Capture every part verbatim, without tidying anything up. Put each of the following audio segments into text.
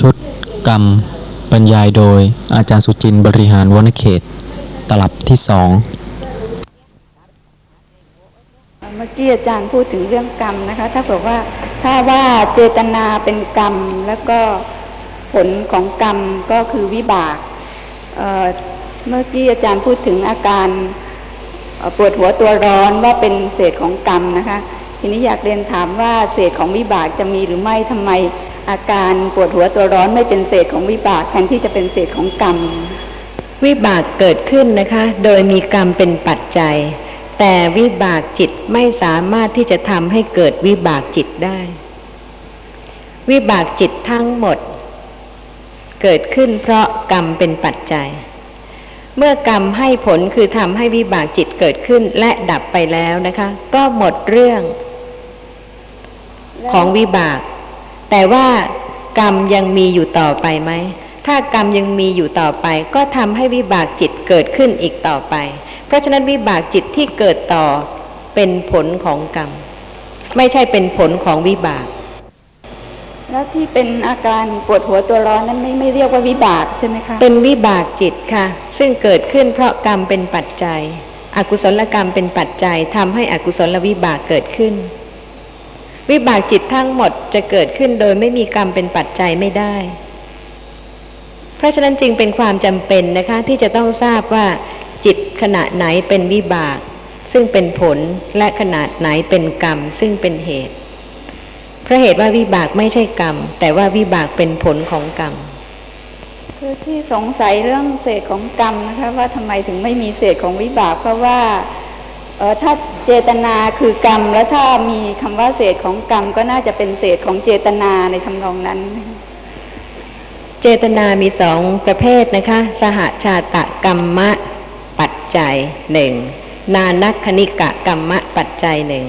ชุดกรรมบรรยายโดยอาจารย์สุจินต์บริหารวณเขตตลับที่สองเมื่อกี้อาจารย์พูดถึงเรื่องกรรมนะคะถ้าบอกว่าถ้าว่าเจตนาเป็นกรรมแล้วก็ผลของกรรมก็คือวิบากเอ่อเมื่อกี้อาจารย์พูดถึงอาการปวดหัวตัวร้อนว่าเป็นเศษของกรรมนะคะทีนี้อยากเรียนถามว่าเศษของวิบากจะมีหรือไม่ทำไมอาการปวดหัวตัวร้อนไม่เป็นเศษของวิบากแทนที่จะเป็นเศษของกรรมวิบากเกิดขึ้นนะคะโดยมีกรรมเป็นปัจจัยแต่วิบากจิตไม่สามารถที่จะทำให้เกิดวิบากจิตได้วิบากจิตทั้งหมดเกิดขึ้นเพราะกรรมเป็นปัจจัยเมื่อกรรมให้ผลคือทำให้วิบากจิตเกิดขึ้นและดับไปแล้วนะคะก็หมดเรื่องของวิบากแต่ว่ากรรมยังมีอยู่ต่อไปไหมถ้ากรรมยังมีอยู่ต่อไปก็ทำให้วิบากจิตเกิดขึ้นอีกต่อไปเพราะฉะนั้นวิบากจิตที่เกิดต่อเป็นผลของกรรมไม่ใช่เป็นผลของวิบากแล้วที่เป็นอาการปวดหัวตัวร้อนนั้นไม่ไม่เรียกว่าวิบากใช่ไหมคะเป็นวิบากจิตค่ะซึ่งเกิดขึ้นเพราะกรรมเป็นปัจจัยอกุศลกรรมเป็นปัจจัยทำให้อกุศลวิบากเกิดขึ้นวิบากจิตทั้งหมดจะเกิดขึ้นโดยไม่มีกรรมเป็นปัจจัยไม่ได้เพราะฉะนั้นจึงเป็นความจำเป็นนะคะที่จะต้องทราบว่าจิตขณะไหนเป็นวิบากซึ่งเป็นผลและขณะไหนเป็นกรรมซึ่งเป็นเหตุเพราะเหตุว่าวิบากไม่ใช่กรรมแต่ว่าวิบากเป็นผลของกรรมคือที่สงสัยเรื่องเศษของกรรมนะคะว่าทำไมถึงไม่มีเศษของวิบากเพราะว่าเอ่อถ้าเจตนาคือกรรมแล้วถ้ามีคำว่าเศษของกรรมก็น่าจะเป็นเศษของเจตนาในทำนองนั้นเจตนามีสองประเภทนะคะสหชาตกรรมปัจจัยหนึ่งนานัคคณิกะกรรมปัจจัยหนึ่ง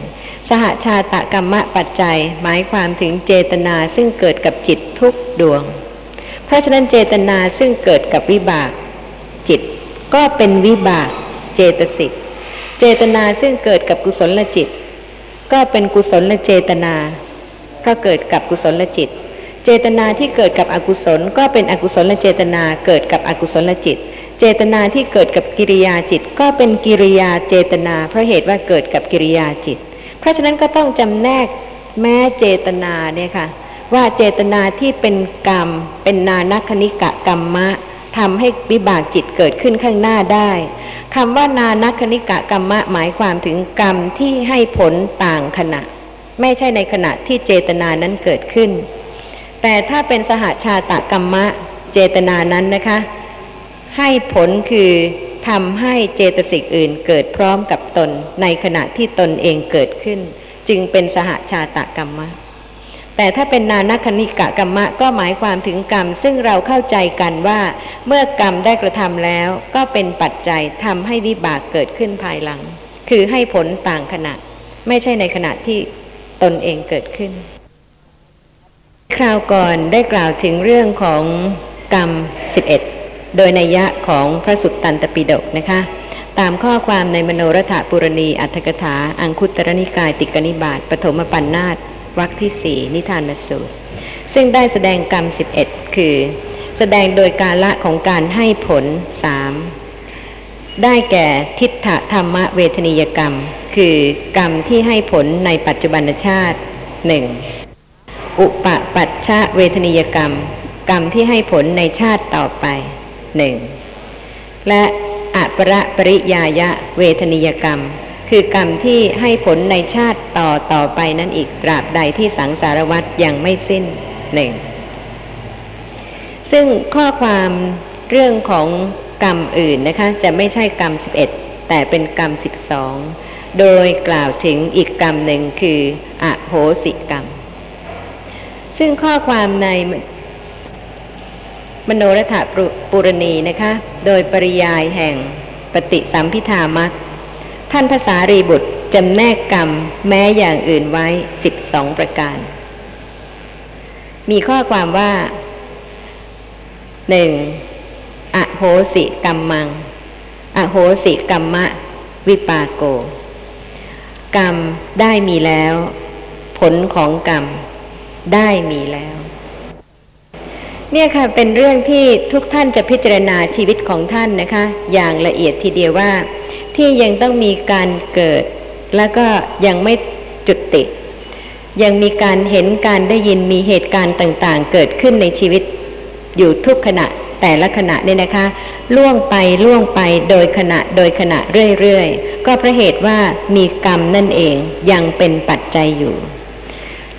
สหชาตกรรมปัจจัยหมายความถึงเจตนาซึ่งเกิดกับจิตทุกดวงเพราะฉะนั้นเจตนาซึ่งเกิดกับวิบากจิตก็เป็นวิบากเจตสิกเจตนาซึ่งเกิดกับกุศลจิตก็เป็นกุศลเจตนาเพราะเกิดกับกุศลจิตเจตนาที่เกิดกับอกุศลก็เป็นอกุศลเจตนาเกิดกับอกุศลจิตเจตนาที่เกิดกับกิริยาจิตก็เป็นกิริยาเจตนาเพราะเหตุว่าเกิดกับกิริยาจิตเพราะฉะนั้นก็ต้องจำแนกแม้เจตนาเนี่ยค่ะว่าเจตนาที่เป็นกรรมเป็นนานัคคณิกะกรรมะทำให้วิบากจิตเกิดขึ้นข้างหน้าได้คำว่านานัคคณิกะกรรมะหมายความถึงกรรมที่ให้ผลต่างขณะไม่ใช่ในขณะที่เจตนานั้นเกิดขึ้นแต่ถ้าเป็นสหชาตกรรมะเจตนานั้นนะคะให้ผลคือทำให้เจตสิกอื่นเกิดพร้อมกับตนในขณะที่ตนเองเกิดขึ้นจึงเป็นสหชาตกรรมะแต่ถ้าเป็นนานัคคณิกะกรรมะก็หมายความถึงกรรมซึ่งเราเข้าใจกันว่าเมื่อกรรมได้กระทำแล้วก็เป็นปัจจัยทำให้วิบากเกิดขึ้นภายหลังคือให้ผลต่างขณะไม่ใช่ในขณะที่ตนเองเกิดขึ้นคราวก่อนได้กล่าวถึงเรื่องของกรรมสิบเอ็ดโดยนัยยะของพระสุตตันตปิฎกนะคะตามข้อความในมโนรถปุรณีอรรถกถาอังคุตตรนิกายติกนิบาตปฐมปัณณาสวรรคที่สี่นิทานสูตรซึ่งได้แสดงกรรมสิบเอ็ดคือแสดงโดยกาละของการให้ผลสามได้แก่ทิฏฐธรรมเวทนิยกรรมคือกรรมที่ให้ผลในปัจจุบันชาติหนึ่งอุปปัชชะเวทนิยกรรมกรรมที่ให้ผลในชาติต่อไปหนึ่งและอปรปริยายะเวทนิยกรรมคือกรรมที่ให้ผลในชาติต่อต่อไปนั่นอีกตราบใดที่สังสารวัฏยังไม่สิ้นหนึ่งซึ่งข้อความเรื่องของกรรมอื่นนะคะจะไม่ใช่กรรมสิบเอ็ดแต่เป็นกรรมสิบสองโดยกล่าวถึงอีกกรรมหนึ่งคืออโหสิกรรมซึ่งข้อความในมโนรถปุรณีนะคะโดยปริยายแห่งปฏิสัมภิธามรรคท่านพระสารีบุตรจำแนกกรรมแม้อย่างอื่นไว้สิบสองประการมีข้อความว่าหนึ่งอโหสิกัมมังอโหสิกัมมะวิปาโกกรรมได้มีแล้วผลของกรรมได้มีแล้ว เนี่ยค่ะเป็นเรื่องที่ทุกท่านจะพิจารณาชีวิตของท่านนะคะอย่างละเอียดทีเดียวว่าที่ยังต้องมีการเกิดแล้วก็ยังไม่จุดติยังมีการเห็นการได้ยินมีเหตุการณ์ต่างๆเกิดขึ้นในชีวิตอยู่ทุกขณะแต่ละขณะเนี่ยนะคะล่วงไปล่วงไปโดยขณะโดยขณะเรื่อยๆก็เพราะเหตุว่ามีกรรมนั่นเองยังเป็นปัจจัยอยู่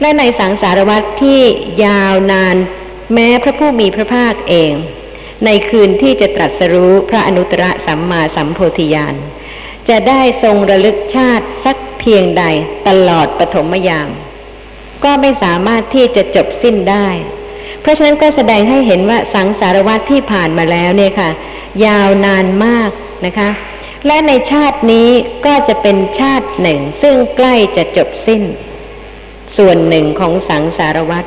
และในสังสารวัฏที่ยาวนานแม้พระผู้มีพระภาคเองในคืนที่จะตรัสรู้พระอนุตตรสัมมาสัมโพธิญาณจะได้ทรงระลึกชาติสักเพียงใดตลอดปฐมยามก็ไม่สามารถที่จะจบสิ้นได้เพราะฉะนั้นก็แสดงให้เห็นว่าสังสารวัฏที่ผ่านมาแล้วเนี่ยค่ะยาวนานมากนะคะและในชาตินี้ก็จะเป็นชาติหนึ่งซึ่งใกล้จะจบสิ้นส่วนหนึ่งของสังสารวัฏ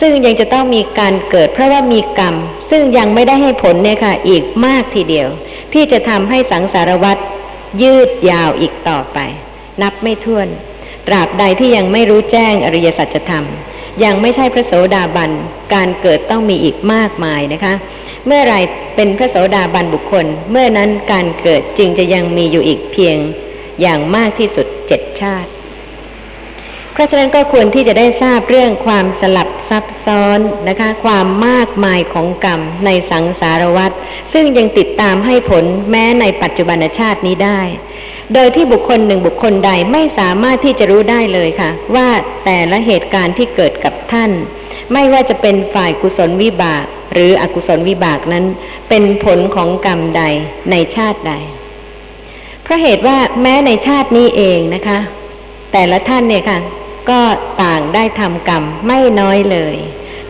ซึ่งยังจะต้องมีการเกิดเพราะว่ามีกรรมซึ่งยังไม่ได้ให้ผลเนี่ยค่ะอีกมากทีเดียวที่จะทำให้สังสารวัฏยืดยาวอีกต่อไปนับไม่ถ้วนตราบใดที่ยังไม่รู้แจ้งอริยสัจธรรมยังไม่ใช่พระโสดาบันการเกิดต้องมีอีกมากมายนะคะเมื่อไรเป็นพระโสดาบันบุคคลเมื่อนั้นการเกิดจึงจะยังมีอยู่อีกเพียงอย่างมากที่สุดเจ็ดชาติเพราะฉะนั้นก็ควรที่จะได้ทราบเรื่องความสลับซับซ้อนนะคะความมากมายของกรรมในสังสารวัฏซึ่งยังติดตามให้ผลแม้ในปัจจุบันชาตินี้ได้โดยที่บุคคลหนึ่งบุคคลใดไม่สามารถที่จะรู้ได้เลยค่ะว่าแต่ละเหตุการณ์ที่เกิดกับท่านไม่ว่าจะเป็นฝ่ายกุศลวิบากหรืออกุศลวิบากนั้นเป็นผลของกรรมใดในชาติใดเพราะเหตุว่าแม้ในชาตินี้เองนะคะแต่ละท่านเนี่ยค่ะก็ต่างได้ทำกรรมไม่น้อยเลย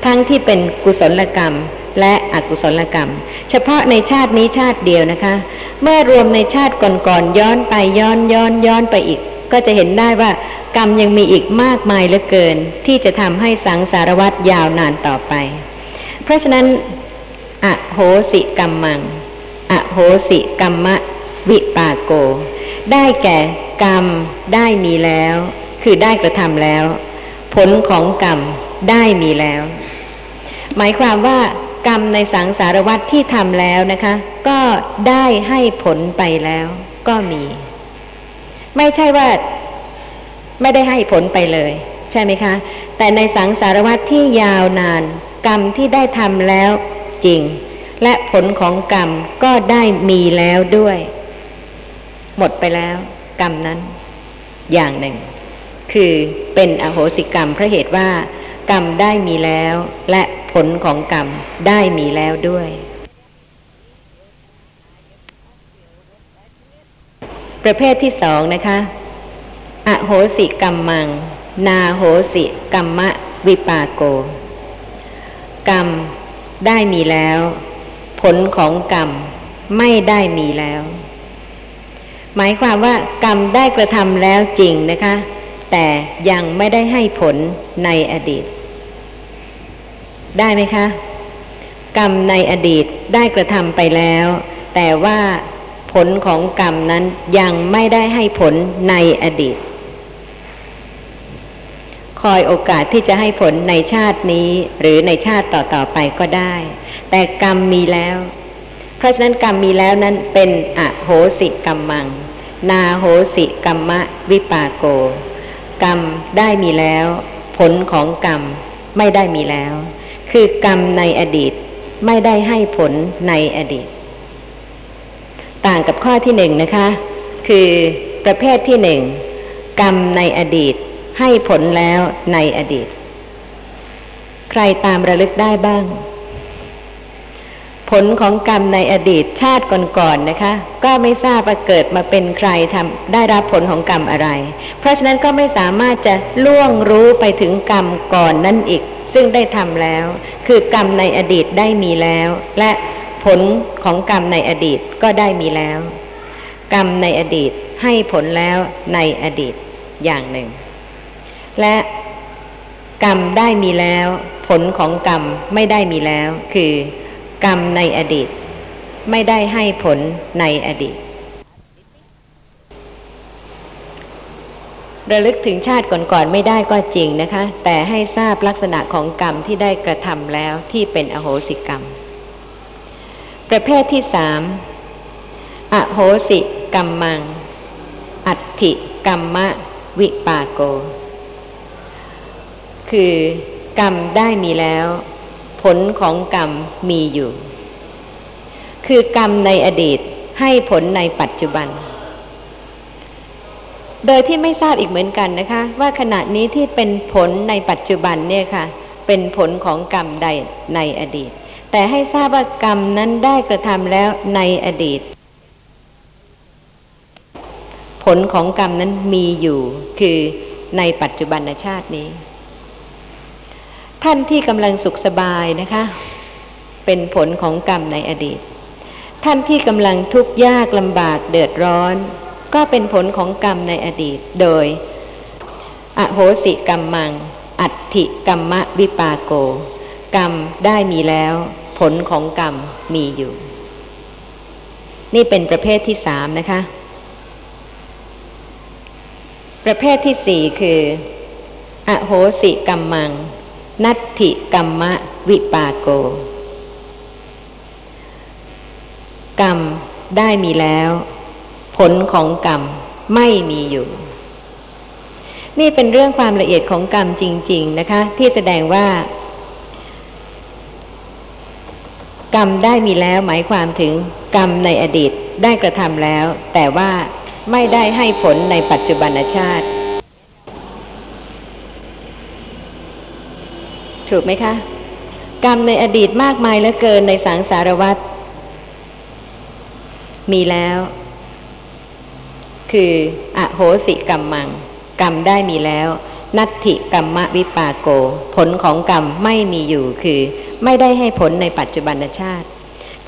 ทั้งที่เป็นกุศลกรรมและอกุศลกรรมเฉพาะในชาตินี้ชาติเดียวนะคะเมื่อรวมในชาติก่อนๆย้อนไปย้อนย้อนย้อนไปอีกก็จะเห็นได้ว่ากรรมยังมีอีกมากมายเหลือเกินที่จะทำให้สังสารวัฏยาวนานต่อไปเพราะฉะนั้นอโหสิกรรมังอโหสิกรรมวิปากโกได้แก่กรรมได้มีแล้วคือได้กระทำแล้วผลของกรรมได้มีแล้วหมายความว่ากรรมในสังสารวัฏที่ทำแล้วนะคะก็ได้ให้ผลไปแล้วก็มีไม่ใช่ว่าไม่ได้ให้ผลไปเลยใช่ไหมคะแต่ในสังสารวัฏที่ยาวนานกรรมที่ได้ทำแล้วจริงและผลของกรรมก็ได้มีแล้วด้วยหมดไปแล้วกรรมนั้นอย่างหนึ่งคือเป็นอโหสิกรรมเพราะเหตุว่ากรรมได้มีแล้วและผลของกรรมได้มีแล้วด้วยประเภทที่สองนะคะอโหสิกรรมังนาโหสิกรรมวิปากโกกรรมได้มีแล้วผลของกรรมไม่ได้มีแล้วหมายความว่ากรรมได้กระทำแล้วจริงนะคะแต่ยังไม่ได้ให้ผลในอดีตได้ไหมคะกรรมในอดีตได้กระทำไปแล้วแต่ว่าผลของกรรมนั้นยังไม่ได้ให้ผลในอดีตคอยโอกาสที่จะให้ผลในชาตินี้หรือในชาติต่อๆไปก็ได้แต่กรรมมีแล้วเพราะฉะนั้นกรรมมีแล้วนั้นเป็นอโหสิกรรมังนาโหสิกรรมวิปากโกกรรมได้มีแล้วผลของกรรมไม่ได้มีแล้วคือกรรมในอดีตไม่ได้ให้ผลในอดีตต่างกับข้อที่หนึ่งนะคะคือประเภทที่หนึ่งกรรมในอดีตให้ผลแล้วในอดีตใครตามระลึกได้บ้างผลของกรรมในอดีตชาติก่อนๆ นะคะก็ไม่ทราบว่าเกิดมาเป็นใครทำได้รับผลของกรรมอะไรเพราะฉะนั้นก็ไม่สามารถจะล่วงรู้ไปถึงกรรมก่อนนั่นอีกซึ่งได้ทำแล้วคือกรรมในอดีตได้มีแล้วและผลของกรรมในอดีตก็ได้มีแล้วกรรมในอดีตให้ผลแล้วในอดีตอย่างหนึ่งและกรรมได้มีแล้วผลของกรรมไม่ได้มีแล้วคือกรรมในอดีตไม่ได้ให้ผลในอดีต ระลึกถึงชาติก่อนๆไม่ได้ก็จริงนะคะแต่ให้ทราบลักษณะของกรรมที่ได้กระทำแล้วที่เป็นอโหสิกรรมประเภทที่สามอโหสิกัมมังอัตถิกัมมะวิปาโกคือกรรมได้มีแล้วผลของกรรมมีอยู่คือกรรมในอดีตให้ผลในปัจจุบันโดยที่ไม่ทราบอีกเหมือนกันนะคะว่าขณะนี้ที่เป็นผลในปัจจุบันเนี่ยค่ะเป็นผลของกรรมใดในอดีตแต่ให้ทราบว่ากรรมนั้นได้กระทำแล้วในอดีตผลของกรรมนั้นมีอยู่คือในปัจจุบันชาตินี้ท่านที่กำลังสุขสบายนะคะเป็นผลของกรรมในอดีตท่านที่กำลังทุกข์ยากลำบากเดือดร้อนก็เป็นผลของกรรมในอดีตโดยอโหสิกัมมังอัตถิกัมมะวิปาโกกรรมได้มีแล้วผลของกรรมมีอยู่นี่เป็นประเภทที่สามนะคะประเภทที่สี่คืออโหสิกัมมังนัตถิกัมมะวิปาโกกรรมได้มีแล้วผลของกรรมไม่มีอยู่นี่เป็นเรื่องความละเอียดของกรรมจริงๆนะคะที่แสดงว่ากรรมได้มีแล้วหมายความถึงกรรมในอดีตได้กระทำแล้วแต่ว่าไม่ได้ให้ผลในปัจจุบันชาติถูกไหมคะกรรมในอดีตมากมายเหลือเกินในสังสารวัฏมีแล้วคืออโหสิกัมมังกรรมได้มีแล้วนัตถิกัมมะวิปาโกผลของกรรมไม่มีอยู่คือไม่ได้ให้ผลในปัจจุบันชาติ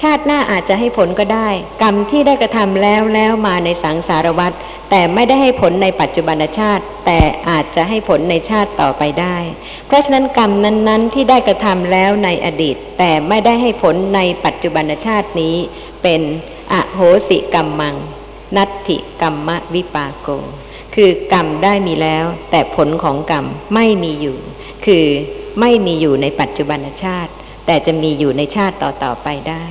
ชาติหน้าอาจจะให้ผลก็ได้กรรมที่ได้กระทำแล้วแล้วมาในสังสารวัฏแต่ไม่ได้ให้ผลในปัจจุบันชาติแต่อาจจะให้ผลในชาติต่อไปได้เพราะฉะนั้นกรรมนั้นๆที่ได้กระทำแล้วในอดีตแต่ไม่ได้ให้ผลในปัจจุบันชาตินี้เป็นอโหสิกัมมังนัตถิกัมมะวิปาโกคือกรรมได้มีแล้วแต่ผลของกรรมไม่มีอยู่คือไม่มีอยู่ในปัจจุบันชาติแต่จะมีอยู่ในชาติต่อๆไปได้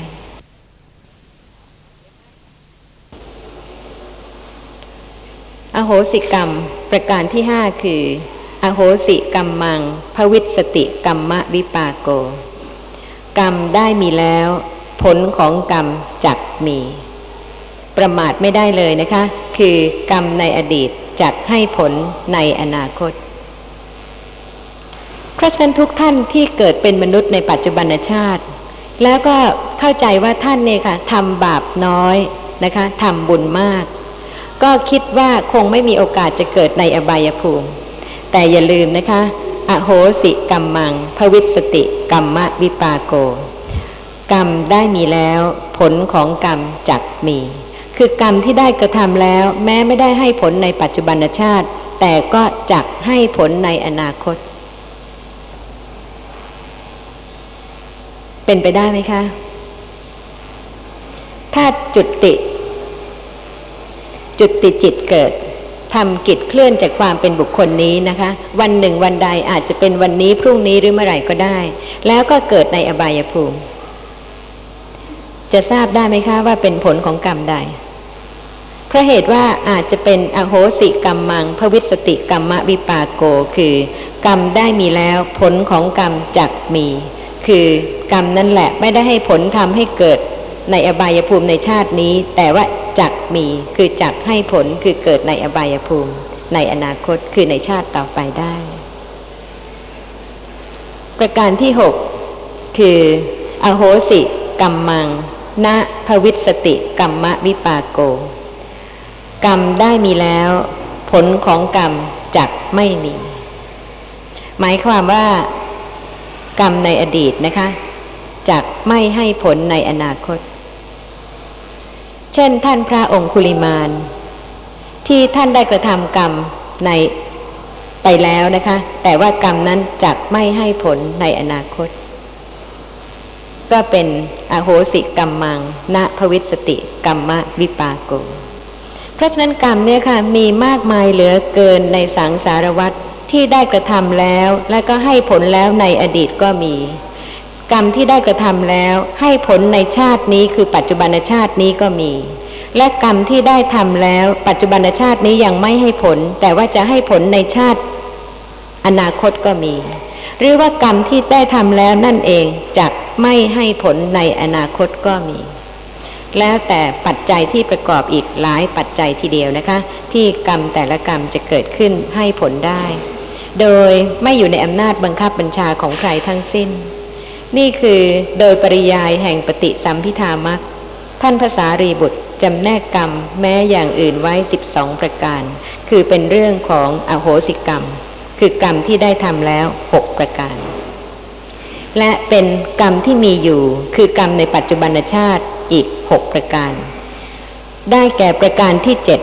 อโหสิกรรมประการที่ห้าคืออโหสิกัมมังภวิสสติกัมมะวิปาโกกรรมได้มีแล้วผลของกรรมจักมีประมาทไม่ได้เลยนะคะคือกรรมในอดีตจักให้ผลในอนาคตเพราะฉะนั้นทุกท่านที่เกิดเป็นมนุษย์ในปัจจุบันชาติแล้วก็เข้าใจว่าท่านเนี่ยค่ะทำบาปน้อยนะคะทำบุญมากก็คิดว่าคงไม่มีโอกาสจะเกิดในอบายภูมิแต่อย่าลืมนะคะอโหสิกัมมังภวิสสติกัมมะวิปาโกกรรมได้มีแล้วผลของกรรมจักมีคือกรรมที่ได้กระทำแล้วแม้ไม่ได้ให้ผลในปัจจุบันชาติแต่ก็จักให้ผลในอนาคตเป็นไปได้ไหมคะถ้าจุติจุติจิตเกิดทำกิจเคลื่อนจากความเป็นบุคคลนี้นะคะวันหนึ่งวันใดอาจจะเป็นวันนี้พรุ่งนี้หรือเมื่อไหร่ก็ได้แล้วก็เกิดในอบายภูมิจะทราบได้ไหมคะว่าเป็นผลของกรรมใดเพราะเหตุว่าอาจจะเป็นอโหสิกัมมังภวิสสติกัมมะวิปาโกคือกรรมได้มีแล้วผลของกรรมจักมีคือกรรมนั่นแหละไม่ได้ให้ผลทำให้เกิดในอบายภูมิในชาตินี้แต่ว่าจักมีคือจักให้ผลคือเกิดในอบายภูมิในอนาคตคือในชาติต่อไปได้ประการที่หกคืออโหสิกัมมังณภวิสสติกัมมะวิปาโกกรรมได้มีแล้วผลของกรรมจักไม่มีหมายความว่ากรรมในอดีตนะคะจักไม่ให้ผลในอนาคตเช่นท่านพระองคุลิมานที่ท่านได้กระทำกรรมในไปแล้วนะคะแต่ว่ากรรมนั้นจักไม่ให้ผลในอนาคตก็เป็นอโหสิกัมมังณภวิสสติกัมมะวิปาโก เพราะฉะนั้นกรรมเนี่ยค่ะมีมากมายเหลือเกินในสังสารวัฏที่ได้กระทำแล้วและก็ให้ผลแล้วในอดีตก็มีกรรมที่ได้กระทำแล้วให้ผลในชาตินี้คือปัจจุบันชาตินี้ก็มีและกรรมที่ได้ทำแล้วปัจจุบันชาตินี้ยังไม่ให้ผลแต่ว่าจะให้ผลในชาติอนาคตก็มีหรือว่ากรรมที่ได้ทำแล้วนั่นเองจะไม่ให้ผลในอนาคตก็มีแล้วแต่ปัจจัยที่ประกอบอีกหลายปัจจัยทีเดียวนะคะที่กรรมแต่ละกรรมจะเกิดขึ้นให้ผลได้โดยไม่อยู่ในอำนาจบังคับบัญชาของใครทั้งสิ้นนี่คือโดยปริยายแห่งปฏิสัมภิธามรรคท่านพระสารีบุตรจำแนกกรรมแม้อย่างอื่นไว้สิบสองประการคือเป็นเรื่องของอโหสิกรรมคือกรรมที่ได้ทำแล้วหกประการและเป็นกรรมที่มีอยู่คือกรรมในปัจจุบันชาติอีกหกประการได้แก่ประการที่เจ็ด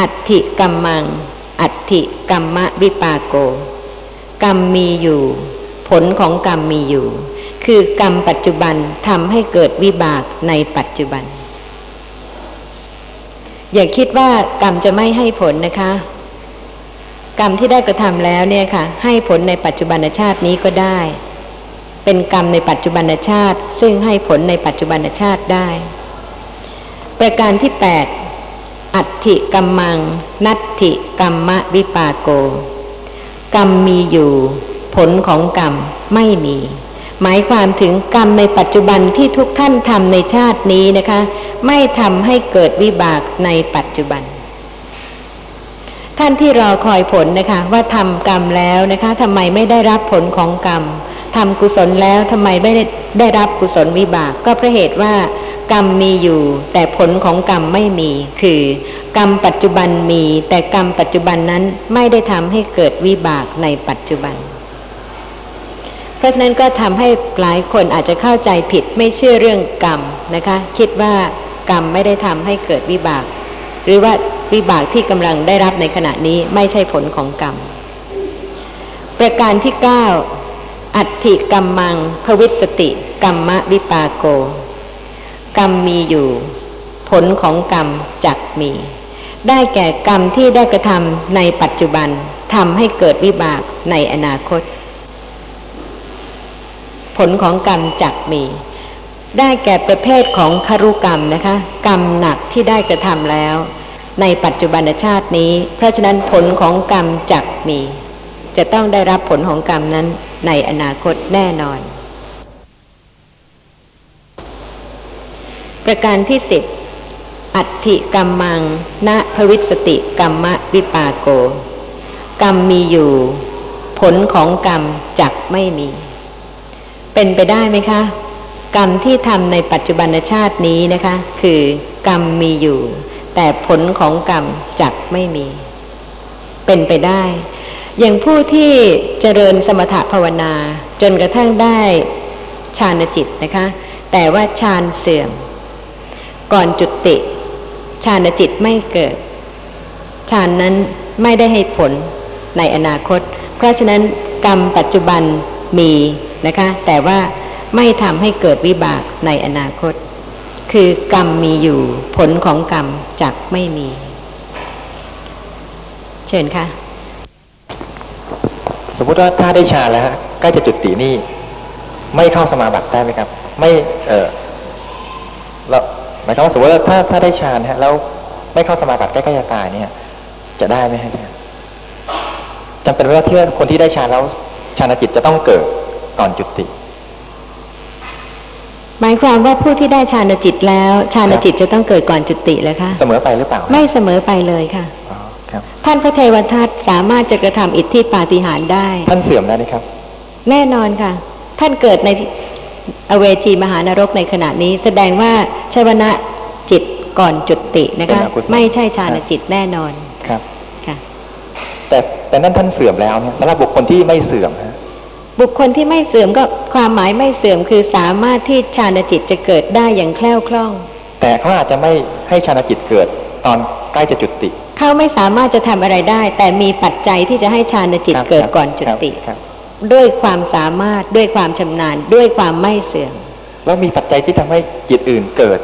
อัตถิกัมมังอัตถิกัมมะวิปาโกกรรมมีอยู่ผลของกรรมมีอยู่คือกรรมปัจจุบันทำให้เกิดวิบากในปัจจุบันอย่าคิดว่ากรรมจะไม่ให้ผลนะคะกรรมที่ได้กระทำแล้วเนี่ยค่ะให้ผลในปัจจุบันชาตินี้ก็ได้เป็นกรรมในปัจจุบันชาติซึ่งให้ผลในปัจจุบันชาติได้ประการที่แปดอัตถิกัมมังนัตถิกัมมะวิปาโกกรรมมีอยู่ผลของกรรมไม่มีหมายความถึงกรรมในปัจจุบันที่ทุกท่านทำในชาตินี้นะคะไม่ทำให้เกิดวิบากในปัจจุบันท่านที่รอคอยผลนะคะว่าทำกรรมแล้วนะคะทำไมไม่ได้รับผลของกรรมทำกุศลแล้วทำไมไม่ได้รับกุศลวิบากก็เพราะเหตุว่ากรรมมีอยู่แต่ผลของกรรมไม่มีคือกรรมปัจจุบันมีแต่กรรมปัจจุบันนั้นไม่ได้ทำให้เกิดวิบากในปัจจุบันเพราะฉะนั้นก็ทำให้หลายคนอาจจะเข้าใจผิดไม่เชื่อเรื่องกรรมนะคะคิดว่ากรรมไม่ได้ทำให้เกิดวิบากหรือว่าวิบากที่กำลังได้รับในขณะนี้ไม่ใช่ผลของกรรมประการที่เก้าอัตถิกัมมังภวิสสติกัมมะวิปาโกกรรมมีอยู่ผลของกรรมจักมีได้แก่กรรมที่ได้กระทำในปัจจุบันทำให้เกิดวิบากในอนาคตผลของกรรมจักมีได้แก่ประเภทของคารุกรรมนะคะกรรมหนักที่ได้กระทำแล้วในปัจจุบันชาตินี้เพราะฉะนั้นผลของกรรมจักมีจะต้องได้รับผลของกรรมนั้นในอนาคตแน่นอนประการที่สิบอัตถิกัมมังณภวิสสติกัมมะวิปาโกกรรมมีอยู่ผลของกรรมจักไม่มีเป็นไปได้ไหมคะกรรมที่ทำในปัจจุบันชาตินี้นะคะคือกรรมมีอยู่แต่ผลของกรรมจักไม่มีเป็นไปได้อย่างผู้ที่เจริญสมถภาวนาจนกระทั่งได้ฌานจิตนะคะแต่ว่าฌานเสื่อมก่อนจุติฌานจิตไม่เกิดฌานนั้นไม่ได้ให้ผลในอนาคตเพราะฉะนั้นกรรมปัจจุบันมีนะคะแต่ว่าไม่ทำให้เกิดวิบากในอนาคตคือกรรมมีอยู่ผลของกรรมจักไม่มีเชิญค่ะสมมุติว่าถ้าได้ฌานแล้วใกล้จะจุตินี่ไม่เข้าสมาบัติได้ไหมครับไม่เออแล้วหมายความว่าสมมติว่าถ้าถ้าได้ฌานฮะแล้วไม่เข้าสมาบัติใกล้ๆจะตายเนี่ยจะได้ไหมฮะจำเป็นว่าที่คนที่ได้ฌานแล้วฌานจิตจะต้องเกิดก่อนจุติหมายความว่าผู้ที่ได้ฌานจิตแล้วฌานจิตจะต้องเกิดก่อนจุติเลยค่ะเสมอไปหรือเปล่าไม่เสมอไปเลยค่ะอ๋อครับท่านพระเทวทัตสามารถจะกระทำอิทธิปาฏิหาริย์ได้ท่านเสื่อมได้ไหมครับแน่นอนค่ะท่านเกิดในอเวจีมหานรกในขณะนี้แสดงว่าชวนะจิตก่อนจุตินะคะไม่ใช่ฌานจิตแน่นอนครับค่ะแต่แต่นั่นท่านเสื่อมแล้วสำหรับบุคคลที่ไม่เสื่อมฮะบุคคลที่ไม่เสื่อมก็ความหมายไม่เสื่อมคือสามารถที่ฌานจิตจะเกิดได้อย่างแคล่วคล่องแต่เขาอาจจะไม่ให้ฌานจิตเกิดตอนใกล้จะจุติเขาไม่สามารถจะทำอะไรได้แต่มีปัจจัยที่จะให้ฌานจิตเกิดก่อนจุติด้วยความสามารถด้วยความชำนาญด้วยความไม่เสื่อมแล้วมีปัจจัยที่ทำให้จิตอื่นเกิด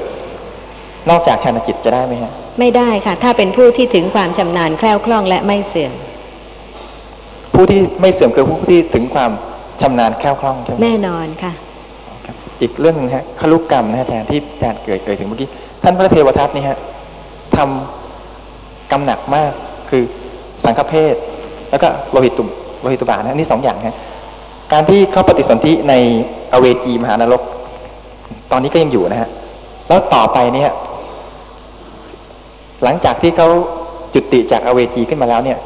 นอกจากฌานจิตจะได้ไหมฮะ ไม่ได้ค่ะถ้าเป็นผู้ที่ถึงความชำนาญแคล่วคล่องและไม่เสื่อมผู้ที่ไม่เสื่อมคือผู้ที่ถึงความชำนาญแคล่วคล่องใช่ไหมแน่นอนค่ะอีกเรื่องนึงฮะคลุกกรรมนะฮะอาจารย์ที่อาจารย์เกิดเกิดถึงเมื่อกี้ท่านพระเทวทัตนี่ฮะทำกรรมหนักมากคือสังฆเพศแล้วก็โลหิตตุโลหิตตุบาทนะนี่สองอย่างฮะการที่เข้าปฏิสนธิในอเวจีมหานรกตอนนี้ก็ยังอยู่นะฮะแล้วต่อไปเนี่ยหลังจากที่เขาจุติจากอเวจีขึ้นมาแล้วเนี่ย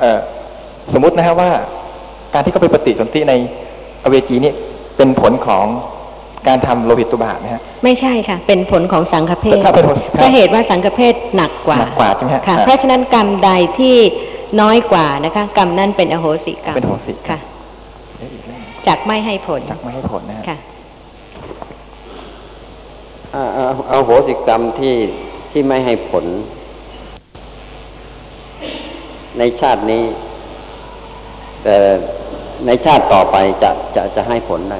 เอ่อสมมุตินะฮะว่าการที่เขาไปปฏิสนธิในอเวจีนี่เป็นผลของการทำโลหิตตุบาทนะฮะไม่ใช่ค่ะเป็นผลของสังฆเพศเพราะเหตุว่าสังฆเพศหนักกว่าหนักกว่าใช่ไหมฮะค่ะเพราะฉะนั้นกรรมใดที่น้อยกว่านะคะกรรมนั้นเป็นอโหสิกรรมเป็นอโหสิค่ะจักไม่ให้ผลจักไม่ให้ผลนะฮะค่ะอ่าอโหสิกรรมที่ที่ไม่ให้ผลในชาตินี้แต่ในชาติต่อไปจะจะจะให้ผลได้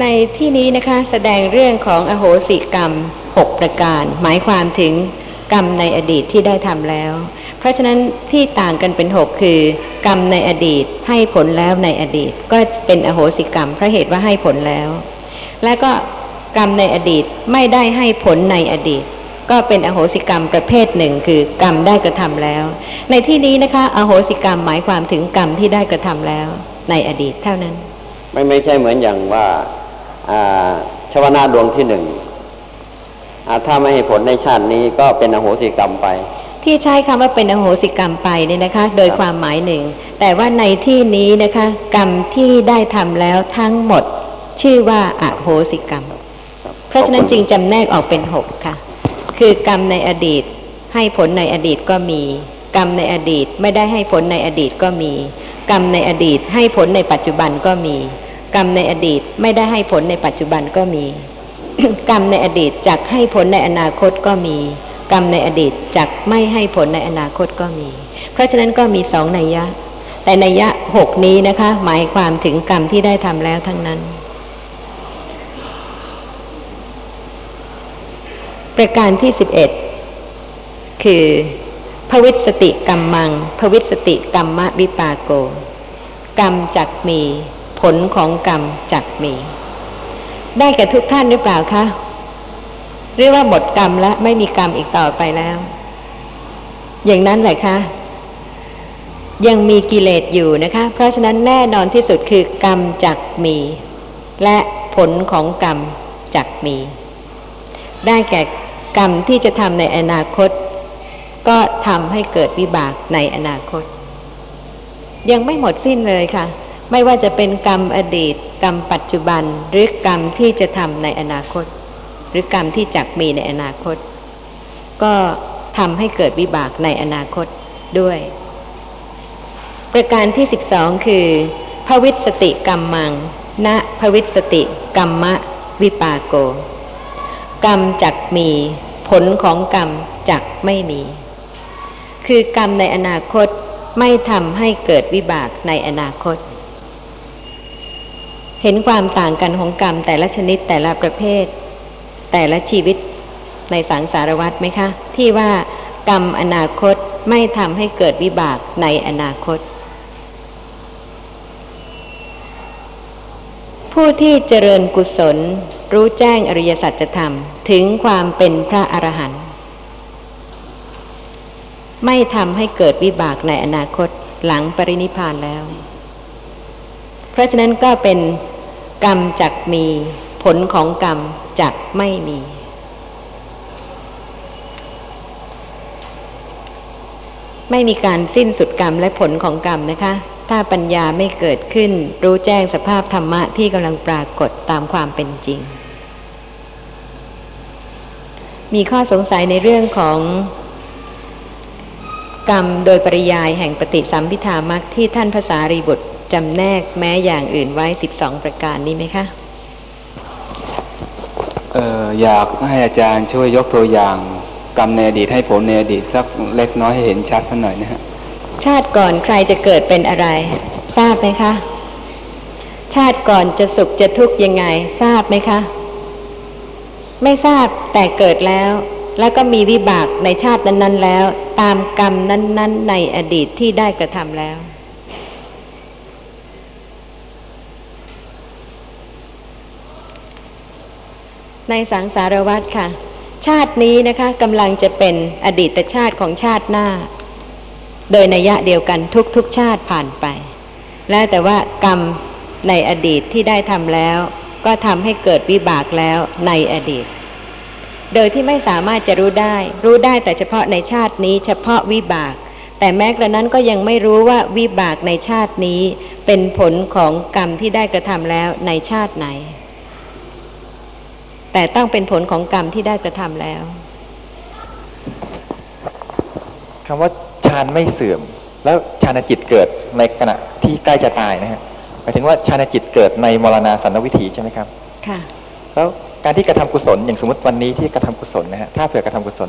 ในที่นี้นะคะแสดงเรื่องของอโหสิกรรมหกประการหมายความถึงกรรมในอดีตที่ได้ทำแล้วเพราะฉะนั้นที่ต่างกันเป็นหกคือกรรมในอดีตให้ผลแล้วในอดีตก็เป็นอโหสิกรรมเพราะเหตุว่าให้ผลแล้วและก็กรรมในอดีตไม่ได้ให้ผลในอดีตก็เป็นอโหสิกรรมประเภทหนึ่งคือกรรมได้กระทำแล้วในที่นี้นะคะอโหสิกรรมหมายความถึงกรรมที่ได้กระทำแล้วในอดีตเท่านั้นไม่ไม่ใช่เหมือนอย่างว่าชวนาดวงที่หนึ่งถ้าไม่ให้ผลในชาตินี้ก็เป็นอโหสิกรรมไปที่ใช้คำว่าเป็นอโหสิกรรมไปเนี่ยนะคะโดยความหมายหนึ่งแต่ว่าในที่นี้นะคะกรรมที่ได้ทำแล้วทั้งหมดชื่อว่าอโหสิกรรมเพราะฉะนั้นจึงจำแนกออกเป็นหกค่ะคือกรรมในอดีตให้ผลในอดีตก็มีกรรมในอดีตไม่ได้ให้ผลในอดีตก็มีกรรมในอดีตให้ผลในปัจจุบันก็มีกรรมในอดีตไม่ได้ให้ผลในปัจจุบันก็มี กรรมในอดีตจักให้ผลในอนาคตก็มีกรรมในอดีตจักไม่ให้ผลในอนาคตก็มีเพราะฉะนั้นก็มีสองนัยยะแต่นัยยะหกนี้นะคะหมายความถึงกรรมที่ได้ทำแล้วทั้งนั้นประการที่สิบเอ็ดคือภวิสติกัมมังภวิสติกัมมะวิปาโกกรรมจักมีผลของกรรมจักมีได้แก่ทุกท่านหรือเปล่าคะเรียกว่าหมดกรรมแล้วไม่มีกรรมอีกต่อไปแล้วอย่างนั้นแหละคะยังมีกิเลสอยู่นะคะเพราะฉะนั้นแน่นอนที่สุดคือกรรมจักมีและผลของกรรมจักมีได้แก่กรรมที่จะทำในอนาคตก็ทำให้เกิดวิบากในอนาคตยังไม่หมดสิ้นเลยค่ะไม่ว่าจะเป็นกรรมอดีตกรรมปัจจุบันหรือกรรมที่จะทำในอนาคตหรือกรรมที่จักมีในอนาคตก็ทำให้เกิดวิบากในอนาคตด้วยประการที่สิบสองคือภวิสติกัมมังณภวิสติกัมมะวิปาโกกรรมจักมีผลของกรรมจักไม่มีคือกรรมในอนาคตไม่ทำให้เกิดวิบากในอนาคตเห็นความต่างกันของกรรมแต่ละชนิดแต่ละประเภทแต่ละชีวิตในสังสารวัฏไหมคะที่ว่ากรรมอนาคตไม่ทำให้เกิดวิบากในอนาคตผู้ที่เจริญกุศลรู้แจ้งอริยสัจธรรมถึงความเป็นพระอรหันต์ไม่ทำให้เกิดวิบากในอนาคตหลังปรินิพพานแล้วเพราะฉะนั้นก็เป็นกรรมจักมีผลของกรรมจักไม่มีไม่มีการสิ้นสุดกรรมและผลของกรรมนะคะถ้าปัญญาไม่เกิดขึ้นรู้แจ้งสภาพธรรมะที่กำลังปรากฏตามความเป็นจริงมีข้อสงสัยในเรื่องของกรรมโดยปริยายแห่งปฏิสัมภิธามรรคที่ท่านพระสารีบุตรจำแนกแม้อย่างอื่นไว้สิบสองประการนี้ไหมคะเอ่ออยากให้อาจารย์ช่วยยกตัวอย่างกรรมในอดีตให้ผมในอดีตสักเล็กน้อยให้เห็นชัดสักหน่อยนะฮะชาติก่อนใครจะเกิดเป็นอะไรทราบไหมคะชาติก่อนจะสุขจะทุกข์ยังไงทราบไหมคะ ไม่ทราบแต่เกิดแล้วแล้วก็มีวิบากในชาตินั้นๆแล้วตามกรรมนั้นๆในอดีตที่ได้กระทำแล้วในสังสารวัฏค่ะชาตินี้นะคะกำลังจะเป็นอดีตชาติของชาติหน้าโดยนัยยะเดียวกันทุกๆชาติผ่านไปแล้วแต่ว่ากรรมในอดีตที่ได้ทำแล้วก็ทำให้เกิดวิบากแล้วในอดีตโดยที่ไม่สามารถจะรู้ได้รู้ได้แต่เฉพาะในชาตินี้เฉพาะวิบากแต่แม้กระนั้นก็ยังไม่รู้ว่าวิบากในชาตินี้เป็นผลของกรรมที่ได้กระทำแล้วในชาติไหนแต่ต้องเป็นผลของกรรมที่ได้กระทำแล้วคำว่าฌานไม่เสื่อมแล้วฌานจิตเกิดในขณะที่ใกล้จะตายนะฮะหมายถึงว่าฌานจิตเกิดในมรณาสันวิถีใช่ไหมครับค่ะแล้วการที่กระทำกุศลอย่างสมมติวันนี้ที่กระทำกุศลนะฮะถ้าเผื่อกระทำกุศล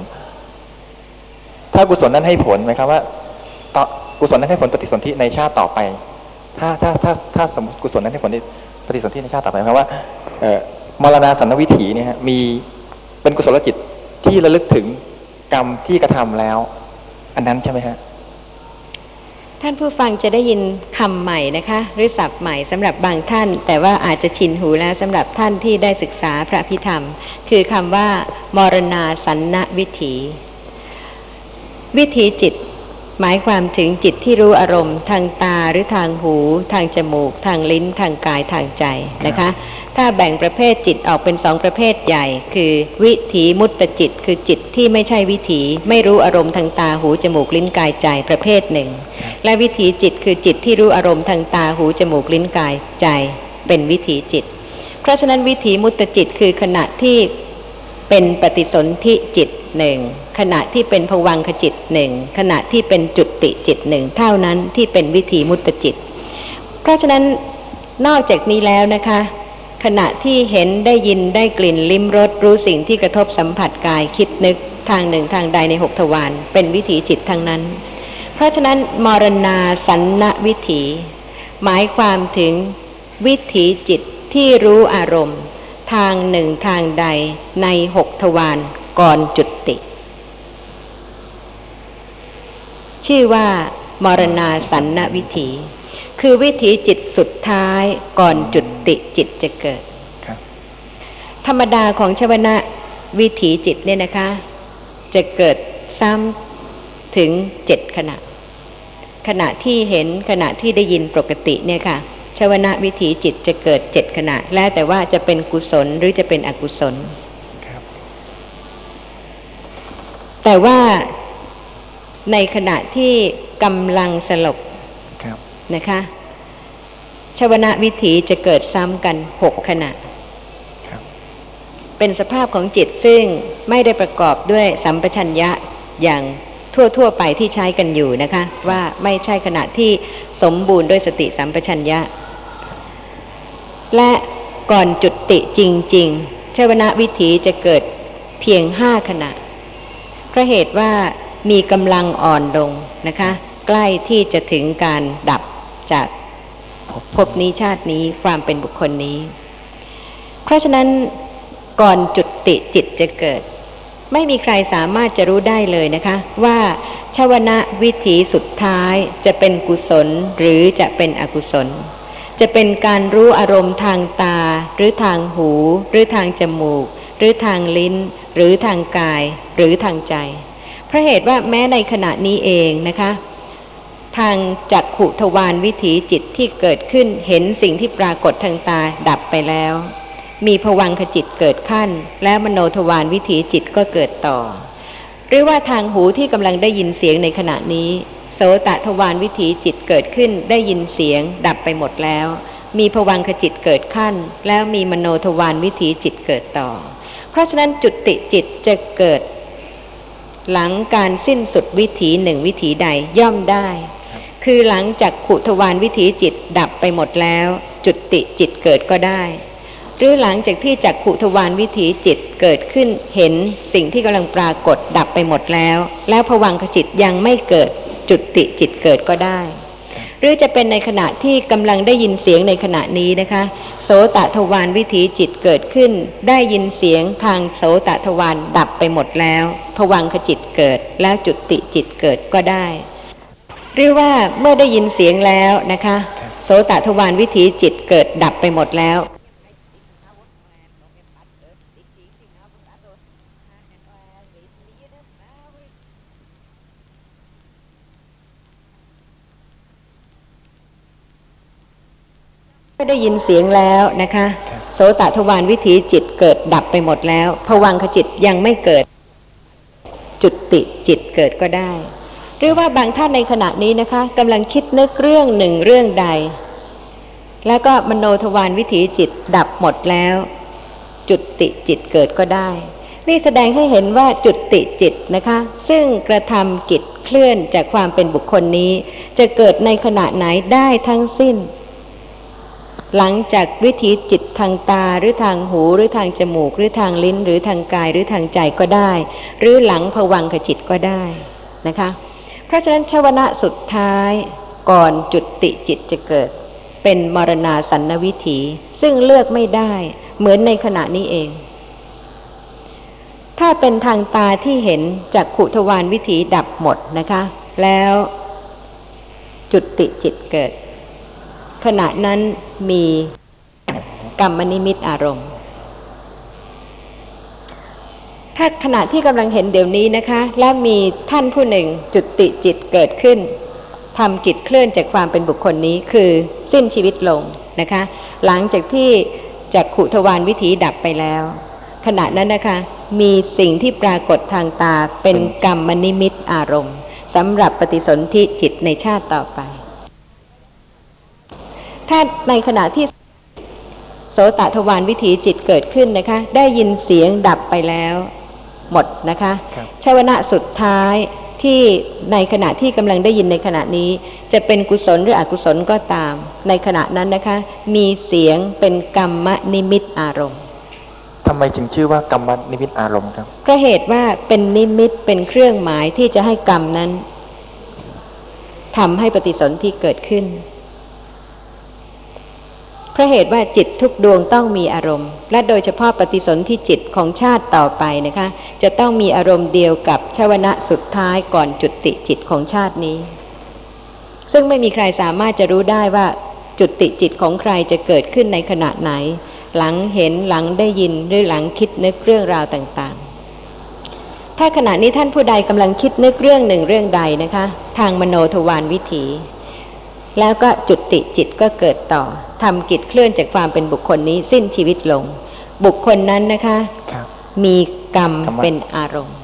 ถ้ากุศลนั้นให้ผลไหมครับว่าต่อกุศลนั้นให้ผลปฏิสนธิในชาติต่อไปถ้าถ้าถ้าถ้าสมมติกุศลนั้นให้ผลปฏิสนธิในชาติต่อไปครับว่ามรณาสันนิวิถีเนี่ยฮะมีเป็นกุศลจิตที่ระลึกถึงกรรมที่กระทำแล้วอันนั้นใช่ไหมฮะท่านผู้ฟังจะได้ยินคำใหม่นะคะหรือศัพท์ใหม่สำหรับบางท่านแต่ว่าอาจจะชินหูแล้วสำหรับท่านที่ได้ศึกษาพระอภิธรรมคือคำว่ามรณาสันนิวิถีวิถีจิตหมายความถึงจิตที่รู้อารมณ์ทางตาหรือทางหูทางจมูกทางลิ้นทางกายทางใจนะคะถ้าแบ่งประเภทจิตออกเป็นสองประเภทใหญ่คือวิถีมุตตจิตคือจิตที่ไม่ใช่วิถีไม่รู้อารมณ์ทางตาหูจมูกลิ้นกายใจประเภทหนึ่งและวิถีจิตคือจิตที่รู้อารมณ์ทางตาหูจมูกลิ้นกายใจเป็นวิถีจิตเพราะฉะนั้นวิถีมุตตจิตคือขณะที่เป็นปฏิสนธิจิตหนึ่งขณะที่เป็นภวังคจิตหนึ่งขณะที่เป็นจุติจิตหนึ่งเท่านั้นที่เป็นวิถีมุตตจิตเพราะฉะนั้นนอกจากนี้แล้วนะคะขณะที่เห็นได้ยินได้กลิ่นลิ้มรสรู้สิ่งที่กระทบสัมผัสกายคิดนึกทางหนึ่งทางใดในหกทวารเป็นวิถีจิตทั้งนั้นเพราะฉะนั้นมรณาสันนิวิถีหมายความถึงวิถีจิตที่รู้อารมณ์ทางหนึ่งทางใดในหกทวารก่อนจุติชื่อว่ามรณาสันนิวิถีคือวิถีจิตสุดท้ายก่อนจุติจิตจะเกิดธรรมดาของชวนะวิถีจิตเนี่ยนะคะจะเกิดซ้ำถึงเจ็ดขณะขณะที่เห็นขณะที่ได้ยินปกติเนี่ยค่ะชวนะวิถีจิตจะเกิดเจ็ดขณะแล้วแต่ว่าจะเป็นกุศลหรือจะเป็นอกุศลแต่ว่าในขณะที่กำลังสลบนะคะชวนะวิถีจะเกิดซ้ำกันหกขณะเป็นสภาพของจิตซึ่งไม่ได้ประกอบด้วยสัมปชัญญะอย่างทั่วๆไปที่ใช้กันอยู่นะคะว่าไม่ใช่ขณะที่สมบูรณ์ด้วยสติสัมปชัญญะและก่อนจุติจริงๆชวนะวิถีจะเกิดเพียงห้าขณะเพราะเหตุว่ามีกำลังอ่อนลงนะคะใกล้ที่จะถึงการดับจากภพนี้ชาตินี้ความเป็นบุคคลนี้เพราะฉะนั้นก่อนจุติจิตจะเกิดไม่มีใครสามารถจะรู้ได้เลยนะคะว่าชวนะวิถีสุดท้ายจะเป็นกุศลหรือจะเป็นอกุศลจะเป็นการรู้อารมณ์ทางตาหรือทางหูหรือทางจมูกหรือทางลิ้นหรือทางกายหรือทางใจเพราะเหตุว่าแม้ในขณะนี้เองนะคะทางจักขุทวารวิถีจิตที่เกิดขึ้นเห็นสิ่งที่ปรากฏทางตาดับไปแล้วมีภวังคจิตเกิดขั้นและมโนทวารวิถีจิตก็เกิดต่อหรือว่าทางหูที่กำลังได้ยินเสียงในขณะนี้โสตทวารวิถีจิตเกิดขึ้นได้ยินเสียงดับไปหมดแล้วมีภวังคจิตเกิดขั้นแล้วมีมโนทวารวิถีจิตเกิดต่อเพราะฉะนั้นจุติจิตจะเกิดหลังการสิ้นสุดวิถีหนึ่งวิถีใดย่อมได้คือหลังจากขุทวารวิถีจิตดับไปหมดแล้วจุติจิตเกิดก็ได้หรือหลังจากที่จากขุทวารวิถีจิตเกิดขึ้นเห็นสิ่งที่กำลังปรากฏดับไปหมดแล้วแล้วภวังคจิตยังไม่เกิดจุติจิตเกิดก็ได้ หรือจะเป็นในขณะที่กำลังได้ยินเสียงในขณะนี้นะคะโสตทวารวิถีจิตเกิดขึ้นได้ยินเสียงทางโสตทวารดับไปหมดแล้วภวังคจิตเกิดแล้วจุติจิตเกิดก็ได้หรือว่าเมื่อได้ยินเสียงแล้วนะคะโสตทวารวิถีจิตเกิดดับไปหมดแล้วไม่ได้ยินเสียงแล้วนะคะโสตทวารวิถีจิตเกิดดับไปหมดแล้วภวังคจิตยังไม่เกิดจุติจิตเกิดก็ได้หรือว่าบางท่านในขณะนี้นะคะกำลังคิดนึกเรื่องหนึ่งเรื่องใดแล้วก็มโนทวารวิถีจิตดับหมดแล้วจุติจิตเกิดก็ได้นี่แสดงให้เห็นว่าจุติจิตนะคะซึ่งกระทำกิจเคลื่อนจากความเป็นบุคคลนี้จะเกิดในขณะไหนได้ทั้งสิ้นหลังจากวิถีจิตทางตาหรือทางหูหรือทางจมูกหรือทางลิ้นหรือทางกายหรือทางใจก็ได้หรือหลังภวังคจิตก็ได้นะคะเพราะฉะนั้นชวนะสุดท้ายก่อนจุติจิตจะเกิดเป็นมรณาสันนวิถีซึ่งเลือกไม่ได้เหมือนในขณะนี้เองถ้าเป็นทางตาที่เห็นจักขุทวารวิถีดับหมดนะคะแล้วจุติจิตเกิดขณะนั้นมีกัมมนิมิตอารมณ์ถ้าขณะที่กำลังเห็นเดี๋ยวนี้นะคะแล้วมีท่านผู้หนึ่งจุติจิตเกิดขึ้นทำกิจเคลื่อนจากความเป็นบุคคลนี้คือสิ้นชีวิตลงนะคะหลังจากที่จักขุทวารวิถีดับไปแล้วขณะนั้นนะคะมีสิ่งที่ปรากฏทางตาเป็นกัมมนิมิตอารมณ์สำหรับปฏิสนธิจิตในชาติต่อไปถ้าในขณะที่โสตทวารวิถีจิตเกิดขึ้นนะคะได้ยินเสียงดับไปแล้วหมดนะคะชวนะสุดท้ายที่ในขณะที่กำลังได้ยินในขณะนี้จะเป็นกุศลหรืออกุศลก็ตามในขณะนั้นนะคะมีเสียงเป็นกัมมนิมิตอารมณ์ทำไมจึงชื่อว่ากัมมนิมิตอารมณ์ครับก็เหตุว่าเป็นนิมิตเป็นเครื่องหมายที่จะให้กรรมนั้นทำให้ปฏิสนธิเกิดขึ้นเพราะเหตุว่าจิตทุกดวงต้องมีอารมณ์และโดยเฉพาะปฏิสนธิจิตของชาติต่อไปนะคะจะต้องมีอารมณ์เดียวกับชวนะสุดท้ายก่อนจุติจิตของชาตินี้ซึ่งไม่มีใครสามารถจะรู้ได้ว่าจุติจิตของใครจะเกิดขึ้นในขณะไหนหลังเห็นหลังได้ยินหรือหลังคิดนึกเรื่องราวต่างๆถ้าขณะนี้ท่านผู้ใดกำลังคิดนึกเรื่องหนึ่งเรื่องใดนะคะทางมโนทวารวิถีแล้วก็จุติจิตก็เกิดต่อทำกิจเคลื่อนจากความเป็นบุคคลนี้สิ้นชีวิตลงบุคคลนั้นนะคะมีกรรมเป็นอารมณ์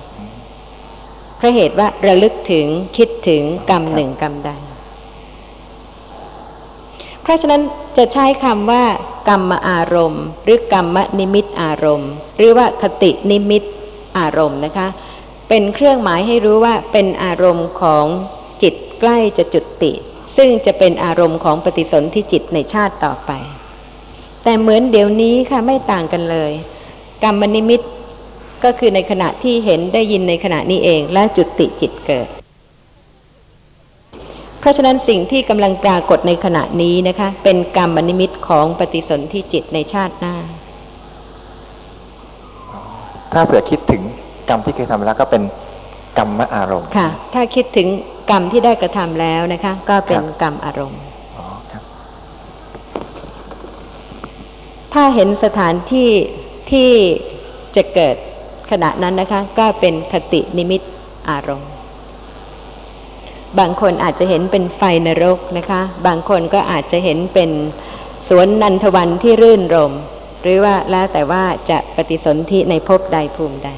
เพราะเหตุว่าระลึกถึงคิดถึงกรรมหนึ่งกรรมใดเพราะฉะนั้นจะใช้คำว่ากรรมอารมณ์หรือกรรมนิมิตอารมณ์หรือว่าคตินิมิตอารมณ์นะคะเป็นเครื่องหมายให้รู้ว่าเป็นอารมณ์ของจิตใกล้จะจุติซึ่งจะเป็นอารมณ์ของปฏิสนธิจิตในชาติต่อไปแต่เหมือนเดี๋ยวนี้ค่ะไม่ต่างกันเลยกัมมนิมิตก็คือในขณะที่เห็นได้ยินในขณะนี้เองและจุติจิตเกิดเพราะฉะนั้นสิ่งที่กำลังปรากฏในขณะนี้นะคะเป็นกัมมนิมิตของปฏิสนธิจิตในชาติหน้าถ้าเผื่อคิดถึงกรรมที่เคยทำแล้วก็เป็นกรรมอารมณ์ค่ะถ้าคิดถึงกรรมที่ได้กระทำแล้วนะคะก็เป็นกรรมอารมณ์ถ้าเห็นสถานที่ที่จะเกิดขณะนั้นนะคะก็เป็นคตินิมิตอารมณ์บางคนอาจจะเห็นเป็นไฟนรกนะคะบางคนก็อาจจะเห็นเป็นสวนนันทวันที่รื่นรมย์หรือว่าแล้วแต่ว่าจะปฏิสนธิในภพใดภูมิใด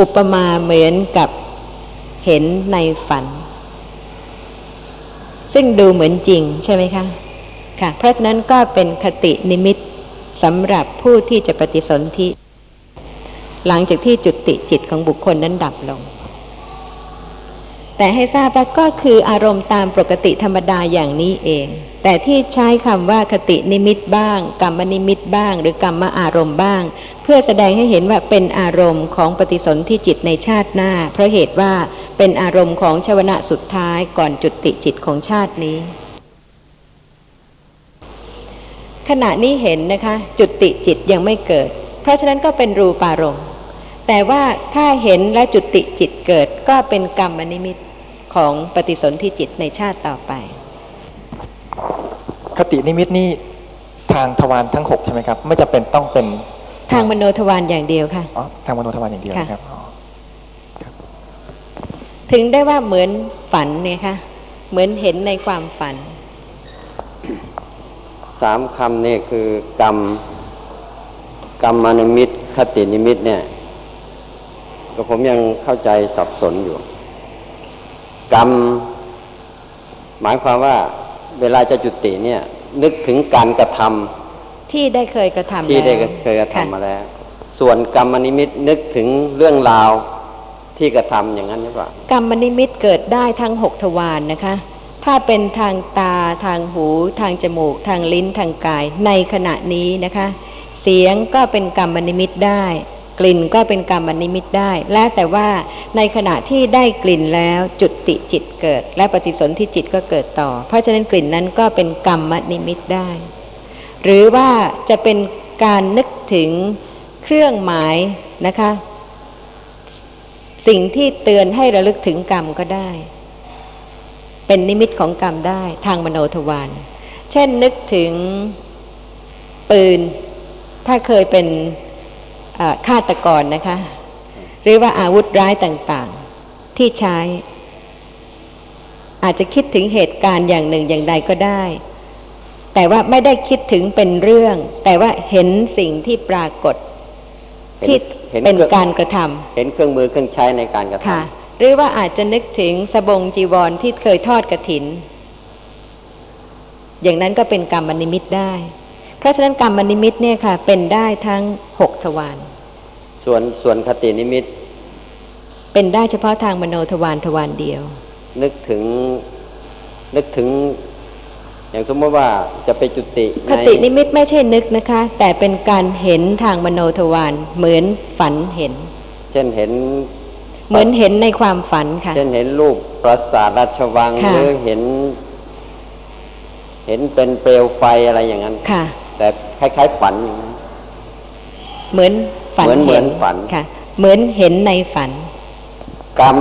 อุปมาเหมือนกับเห็นในฝันซึ่งดูเหมือนจริงใช่ไหมคะค่ะเพราะฉะนั้นก็เป็นคตินิมิตสำหรับผู้ที่จะปฏิสนธิหลังจากที่จุติจิตของบุคคลนั้นดับลง แต่ให้ทราบว่าก็คืออารมณ์ตามปกติธรรมดาอย่างนี้เองแต่ที่ใช้คำว่าคตินิมิตบ้างกรรมนิมิตบ้างหรือกรรมอารมณ์บ้างเพื่อแสดงให้เห็นว่าเป็นอารมณ์ของปฏิสนธิจิตในชาติหน้าเพราะเหตุว่าเป็นอารมณ์ของชวนะสุดท้ายก่อนจุติจิตของชาตินี้ขณะนี้เห็นนะคะจุติจิตยังไม่เกิดเพราะฉะนั้นก็เป็นรูปารมณ์แต่ว่าถ้าเห็นและจุติจิตเกิดก็เป็นกรรมนิมิตของปฏิสนธิจิตในชาติต่อไปคตินิมิตนี่ทางทวารทั้งหกใช่ไหมครับไม่จำเป็นต้องเป็นทางมโนทวารอย่างเดียวค่ะอ๋อทางมโนทวารอย่างเดียวนะครับถึงได้ว่าเหมือนฝันไงคะเหมือนเห็นในความฝันสามคำนี่คือกรรมกรรมนิมิตคตินิมิตเนี่ยก็ผมยังเข้าใจสับสนอยู่กรรมหมายความว่าเวลาจะจุติเนี่ยนึกถึงการกระทำที่ได้เคยกระทำที่ได้เคยกระทำมาแล้วส่วนกรรมนิมิตนึกถึงเรื่องราวที่กระทำอย่างนั้นหรือเปล่ากรรมนิมิตเกิดได้ทั้งหกทวารนะคะถ้าเป็นทางตาทางหูทางจมูกทางลิ้นทางกายในขณะนี้นะคะเสียงก็เป็นกรรมนิมิตได้กลิ่นก็เป็นกรรมนิมิตได้และแต่ว่าในขณะที่ได้กลิ่นแล้วจุติจิตเกิดและปฏิสนธิจิตก็เกิดต่อเพราะฉะนั้นกลิ่นนั้นก็เป็นกรรมนิมิตได้หรือว่าจะเป็นการนึกถึงเครื่องหมายนะคะสิ่งที่เตือนให้ระลึกถึงกรรมก็ได้เป็นนิมิตของกรรมได้ทางมโนทวารเช่นนึกถึงปืนถ้าเคยเป็นฆาตกรนะคะหรือว่าอาวุธร้ายต่างๆที่ใช้อาจจะคิดถึงเหตุการณ์อย่างหนึ่งอย่างใดก็ได้แต่ว่าไม่ได้คิดถึงเป็นเรื่องแต่ว่าเห็นสิ่งที่ปรากฏที่เป็นการกระทำเห็นเครื่องมือเครื่องใช้ในการกระทำหรือว่าอาจจะนึกถึงสบงจีวรที่เคยทอดกฐินอย่างนั้นก็เป็นกรรมนิมิตได้เพราะฉะนั้นกรรมนิมิตเนี่ยค่ะเป็นได้ทั้งหกทวารส่วนส่วนคตินิมิตเป็นได้เฉพาะทางมโนทวารทวารเดียวนึกถึงนึกถึงอย่างสมมติว่าจะไปจุติคตินิมิตไม่ใช่นึกนะคะแต่เป็นการเห็นทางมโนทวารเหมือนฝันเห็นเช่นเห็นเหมือนเห็นในความฝันค่ะเช่นเห็นรูปปราสาทราชวังหรือเห็นเห็นเป็นเปลวไฟอะไรอย่างนั้นค่ะแต่คล้ายๆฝันเหมือนฝันเหมือนฝันค่ะเหมือนเห็นในฝันกรรม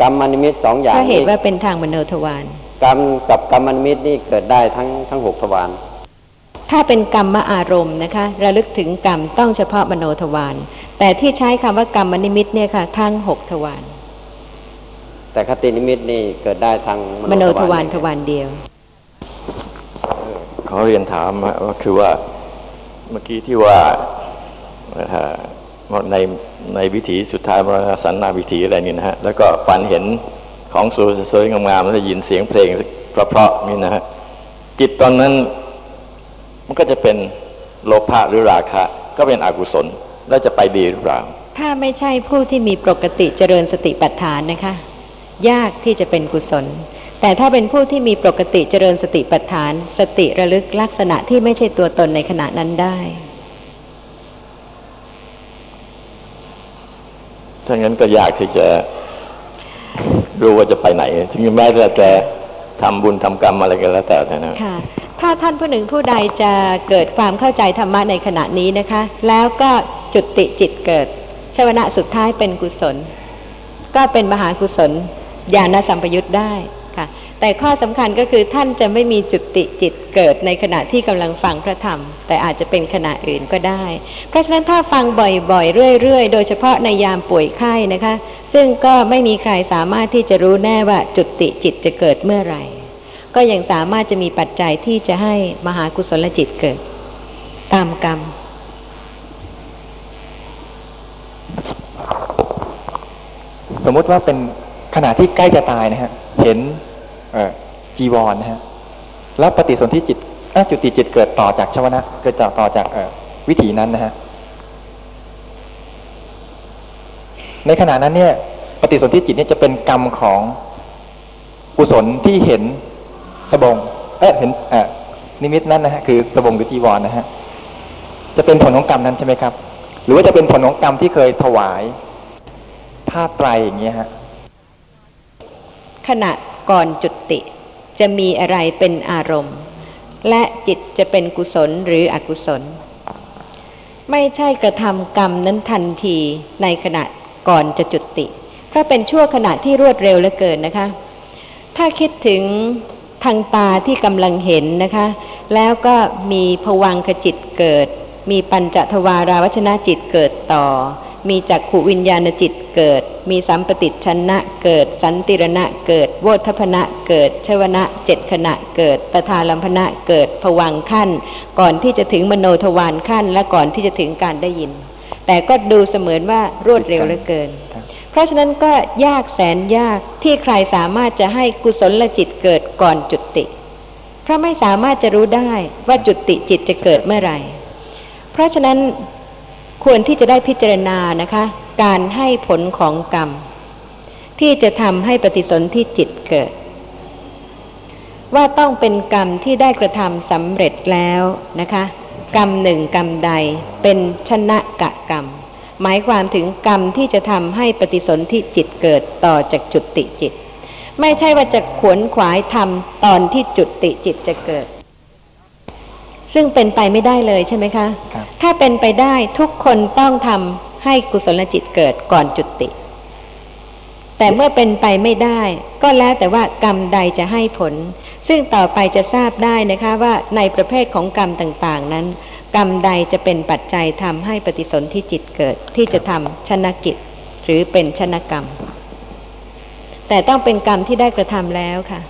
กรรมนิมิตสองอย่างนี้ก็เห็นว่าเป็นทางมโนทวารกรรมกับกรรมนิมิตนี่เกิดได้ทั้งทั้งหกทวารถ้าเป็นกรรมอารมณ์นะคะระลึกถึงกรรมต้องเฉพาะมโนทวารแต่ที่ใช้คำว่ากรรมนิมิตเนี่ยค่ะทั้งหกทวารแต่คตินิมิตนี่เกิดได้ทั้งมโนทวารทวารเดียวขอเรียนถามว่าคือว่าเมื่อกี้ที่ว่าในในวิถีสุดท้ายมรณสันนาวิถีอะไรนี่นะฮะแล้วก็ฝันเห็นของสวยๆงามๆแล้วได้ยินเสียงเพลงเพราะๆนี่นะฮะจิตตอนนั้นมันก็จะเป็นโลภะหรือราคะก็เป็นอกุศลแล้วจะไปดีหรือเปล่าถ้าไม่ใช่ผู้ที่มีปกติเจริญสติปัฏฐานนะคะยากที่จะเป็นกุศลแต่ถ้าเป็นผู้ที่มีปกติเจริญสติปัฏฐานสติระลึกลักษณะที่ไม่ใช่ตัวตนในขณะนั้นได้ถ้างั้นก็ยากที่จะรู้ว่าจะไปไหนถึงแม้แต่จะทำบุญทำกรรมอะไรกันแล้วแต่นะค่ะถ้าท่านผู้หนึ่งผู้ใดจะเกิดความเข้าใจธรรมะในขณะนี้นะคะแล้วก็จุติจิตเกิดชวนะสุดท้ายเป็นกุศลก็เป็นมหากุศลญาณสัมปยุตได้ค่ะแต่ข้อสำคัญก็คือท่านจะไม่มีจุติจิตเกิดในขณะที่กำลังฟังพระธรรมแต่อาจจะเป็นขณะอื่นก็ได้เพราะฉะนั้นถ้าฟังบ่อยๆเรื่อยๆโดยเฉพาะในยามป่วยไข้นะคะซึ่งก็ไม่มีใครสามารถที่จะรู้แน่ว่าจุติจิตจะเกิดเมื่อไหร่ก็ยังสามารถจะมีปัจจัยที่จะให้มหากุศลจิตเกิดตามกรรมสมมติว่าเป็นขณะที่ใกล้จะตายนะฮะเห็นจีวรนะฮะแล้วปฏิสนธิจิตจุติจิตเกิดต่อจากชวนะเกิดต่อจากวิถีนั้นนะฮะในขณะนั้นเนี่ย ปฏิสนธิจิตนี่จะเป็นกรรมของกุศลที่เห็นสบงเอ๊ะเห็นเอ่อนิมิตนั้นนะฮะคือสบงหรือจีวร นะฮะจะเป็นผลของกรรมนั้นใช่ไหมครับหรือว่าจะเป็นผลของกรรมที่เคยถวายผ้าไตรอย่างเงี้ยฮะขณะก่อนจุติจะมีอะไรเป็นอารมณ์และจิตจะเป็นกุศลหรืออกุศลไม่ใช่กระทำกรรมนั้นทันทีในขณะก่อนจะจุติเพราะเป็นชั่วขณะที่รวดเร็วเหลือเกินนะคะถ้าคิดถึงทางตาที่กำลังเห็นนะคะแล้วก็มีภวังคจิตเกิดมีปัญจทวาราวชนจิตเกิดต่อมีจักขุวิญญาณจิตเกิดมีสัมปติชนะเกิดสันติรณะเกิดโวทัพพนะเกิดชวนะเจ็ดขณะเกิดตถาลัมพนะเกิดภวังค์ขั้นก่อนที่จะถึงมโนทวารขั้นและก่อนที่จะถึงการได้ยินแต่ก็ดูเสมือนว่ารวดเร็วเหลือเกินเพราะฉะนั้นก็ยากแสนยากที่ใครสามารถจะให้กุศลจิตเกิดก่อนจุติเพราะไม่สามารถจะรู้ได้ว่าจุติจิตจะเกิดเมื่อไหร่เพราะฉะนั้นควรที่จะได้พิจารณานะคะการให้ผลของกรรมที่จะทำให้ปฏิสนธิจิตเกิดว่าต้องเป็นกรรมที่ได้กระทำสำเร็จแล้วนะคะกรรมหนึ่งกรรมใดเป็นชนะกะกรรมหมายความถึงกรรมที่จะทำให้ปฏิสนธิจิตเกิดต่อจากจุติจิตไม่ใช่ว่าจะขวนขวายทำตอนที่จุติจิตจะเกิดซึ่งเป็นไปไม่ได้เลยใช่ไหมคะถ้าเป็นไปได้ทุกคนต้องทำให้กุศลจิตเกิดก่อนจุติแต่เมื่อเป็นไปไม่ได้ก็แล้วแต่ว่ากรรมใดจะให้ผลซึ่งต่อไปจะทราบได้นะคะว่าในประเภทของกรรมต่างๆนั้นกรรมใดจะเป็นปัจจัยทำให้ปฏิสนธิจิตเกิดที่จะทำชนะกิจหรือเป็นชนะกรรมแต่ต้องเป็นกรรมที่ได้กระทำแล้วค่ะ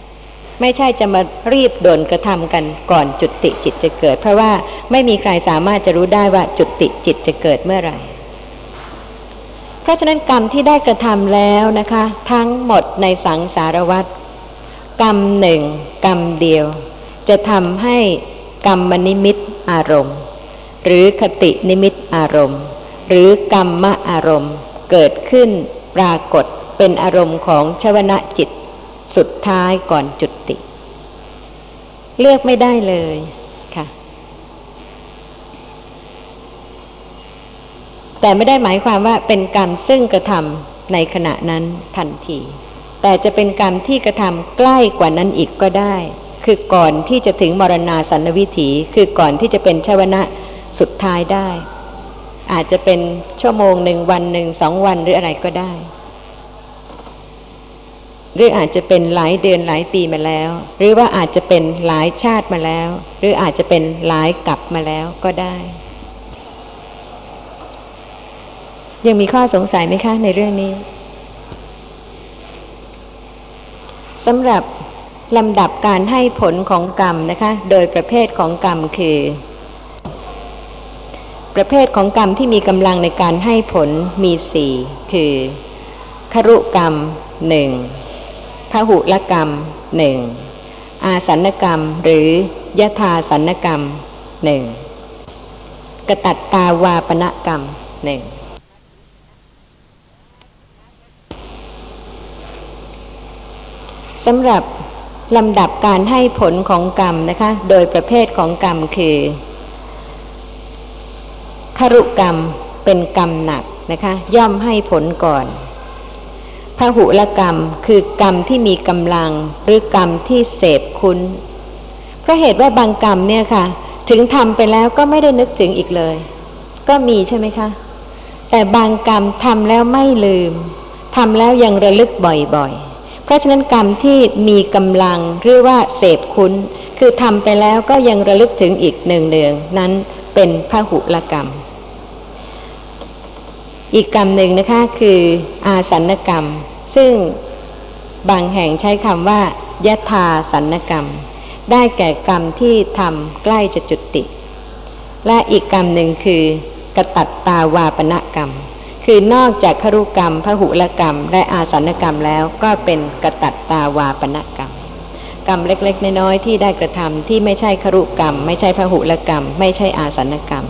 ไม่ใช่จะมารีบด่วนกระทำกันก่อนจุติจิตจะเกิดเพราะว่าไม่มีใครสามารถจะรู้ได้ว่าจุติจิตจะเกิดเมื่อไหร่เพราะฉะนั้นกรรมที่ได้กระทำแล้วนะคะทั้งหมดในสังสารวัฏกรรมหนึ่งกรรมเดียวจะทำให้กรรมนิมิตอารมณ์หรือคตินิมิตอารมณ์หรือกรรมอารมณ์เกิดขึ้นปรากฏเป็นอารมณ์ของชวนะจิตสุดท้ายก่อนจุติเลือกไม่ได้เลยค่ะแต่ไม่ได้หมายความว่าเป็นกรรมซึ่งกระทำในขณะนั้นทันทีแต่จะเป็นกรรมที่กระทำใกล้กว่านั้นอีกก็ได้คือก่อนที่จะถึงมรณาสันนวิถีคือก่อนที่จะเป็นชวนะสุดท้ายได้อาจจะเป็นชั่วโมงหนึ่งวันหนึ่งสองวันหรืออะไรก็ได้หรืออาจจะเป็นหลายเดือนหลายปีมาแล้วหรือว่าอาจจะเป็นหลายชาติมาแล้วหรืออาจจะเป็นหลายกลับมาแล้วก็ได้ยังมีข้อสงสัยไหมคะในเรื่องนี้สำหรับลำดับการให้ผลของกรรมนะคะโดยประเภทของกรรมคือประเภทของกรรมที่มีกำลังในการให้ผลมีสี่คือครุกรรมหนึ่งพหุลกรรมหนึ่งอาสันกรรมหรือยถาสันกรรมหนึ่งกตัตตาวาปนกรรมหนึ่งสำหรับลำดับการให้ผลของกรรมนะคะโดยประเภทของกรรมคือครุกรรมเป็นกรรมหนักนะคะย่อมให้ผลก่อนพหุลกรรมคือกรรมที่มีกำลังหรือกรรมที่เสพคุณเพราะเหตุว่าบางกรรมเนี่ยค่ะถึงทำไปแล้วก็ไม่ได้นึกถึงอีกเลยก็มีใช่ไหมคะแต่บางกรรมทำแล้วไม่ลืมทำแล้วยังระลึกบ่อยๆเพราะฉะนั้นกรรมที่มีกำลังหรือว่าเสพคุณคือทำไปแล้วก็ยังระลึกถึงอีกเนืองๆนั้นเป็นพหุลกรรมอีกกรรมหนึ่งนะคะคืออาสันกรรมซึ่งบางแห่งใช้คำว่ายถาสันกรรมได้แก่กรรมที่ทำใกล้จะจุติและอีกกรรมหนึ่งคือกตัตตาวาปนกรรมคือนอกจากครุกรรมพหุลกรรมและอาสันกรรมแล้วก็เป็นกตัตตาวาปนกรรมกรรมเล็กๆน้อยๆที่ได้กระทำที่ไม่ใช่ครุกรรมไม่ใช่พหุลกรรมไม่ใช่อาสันกรรม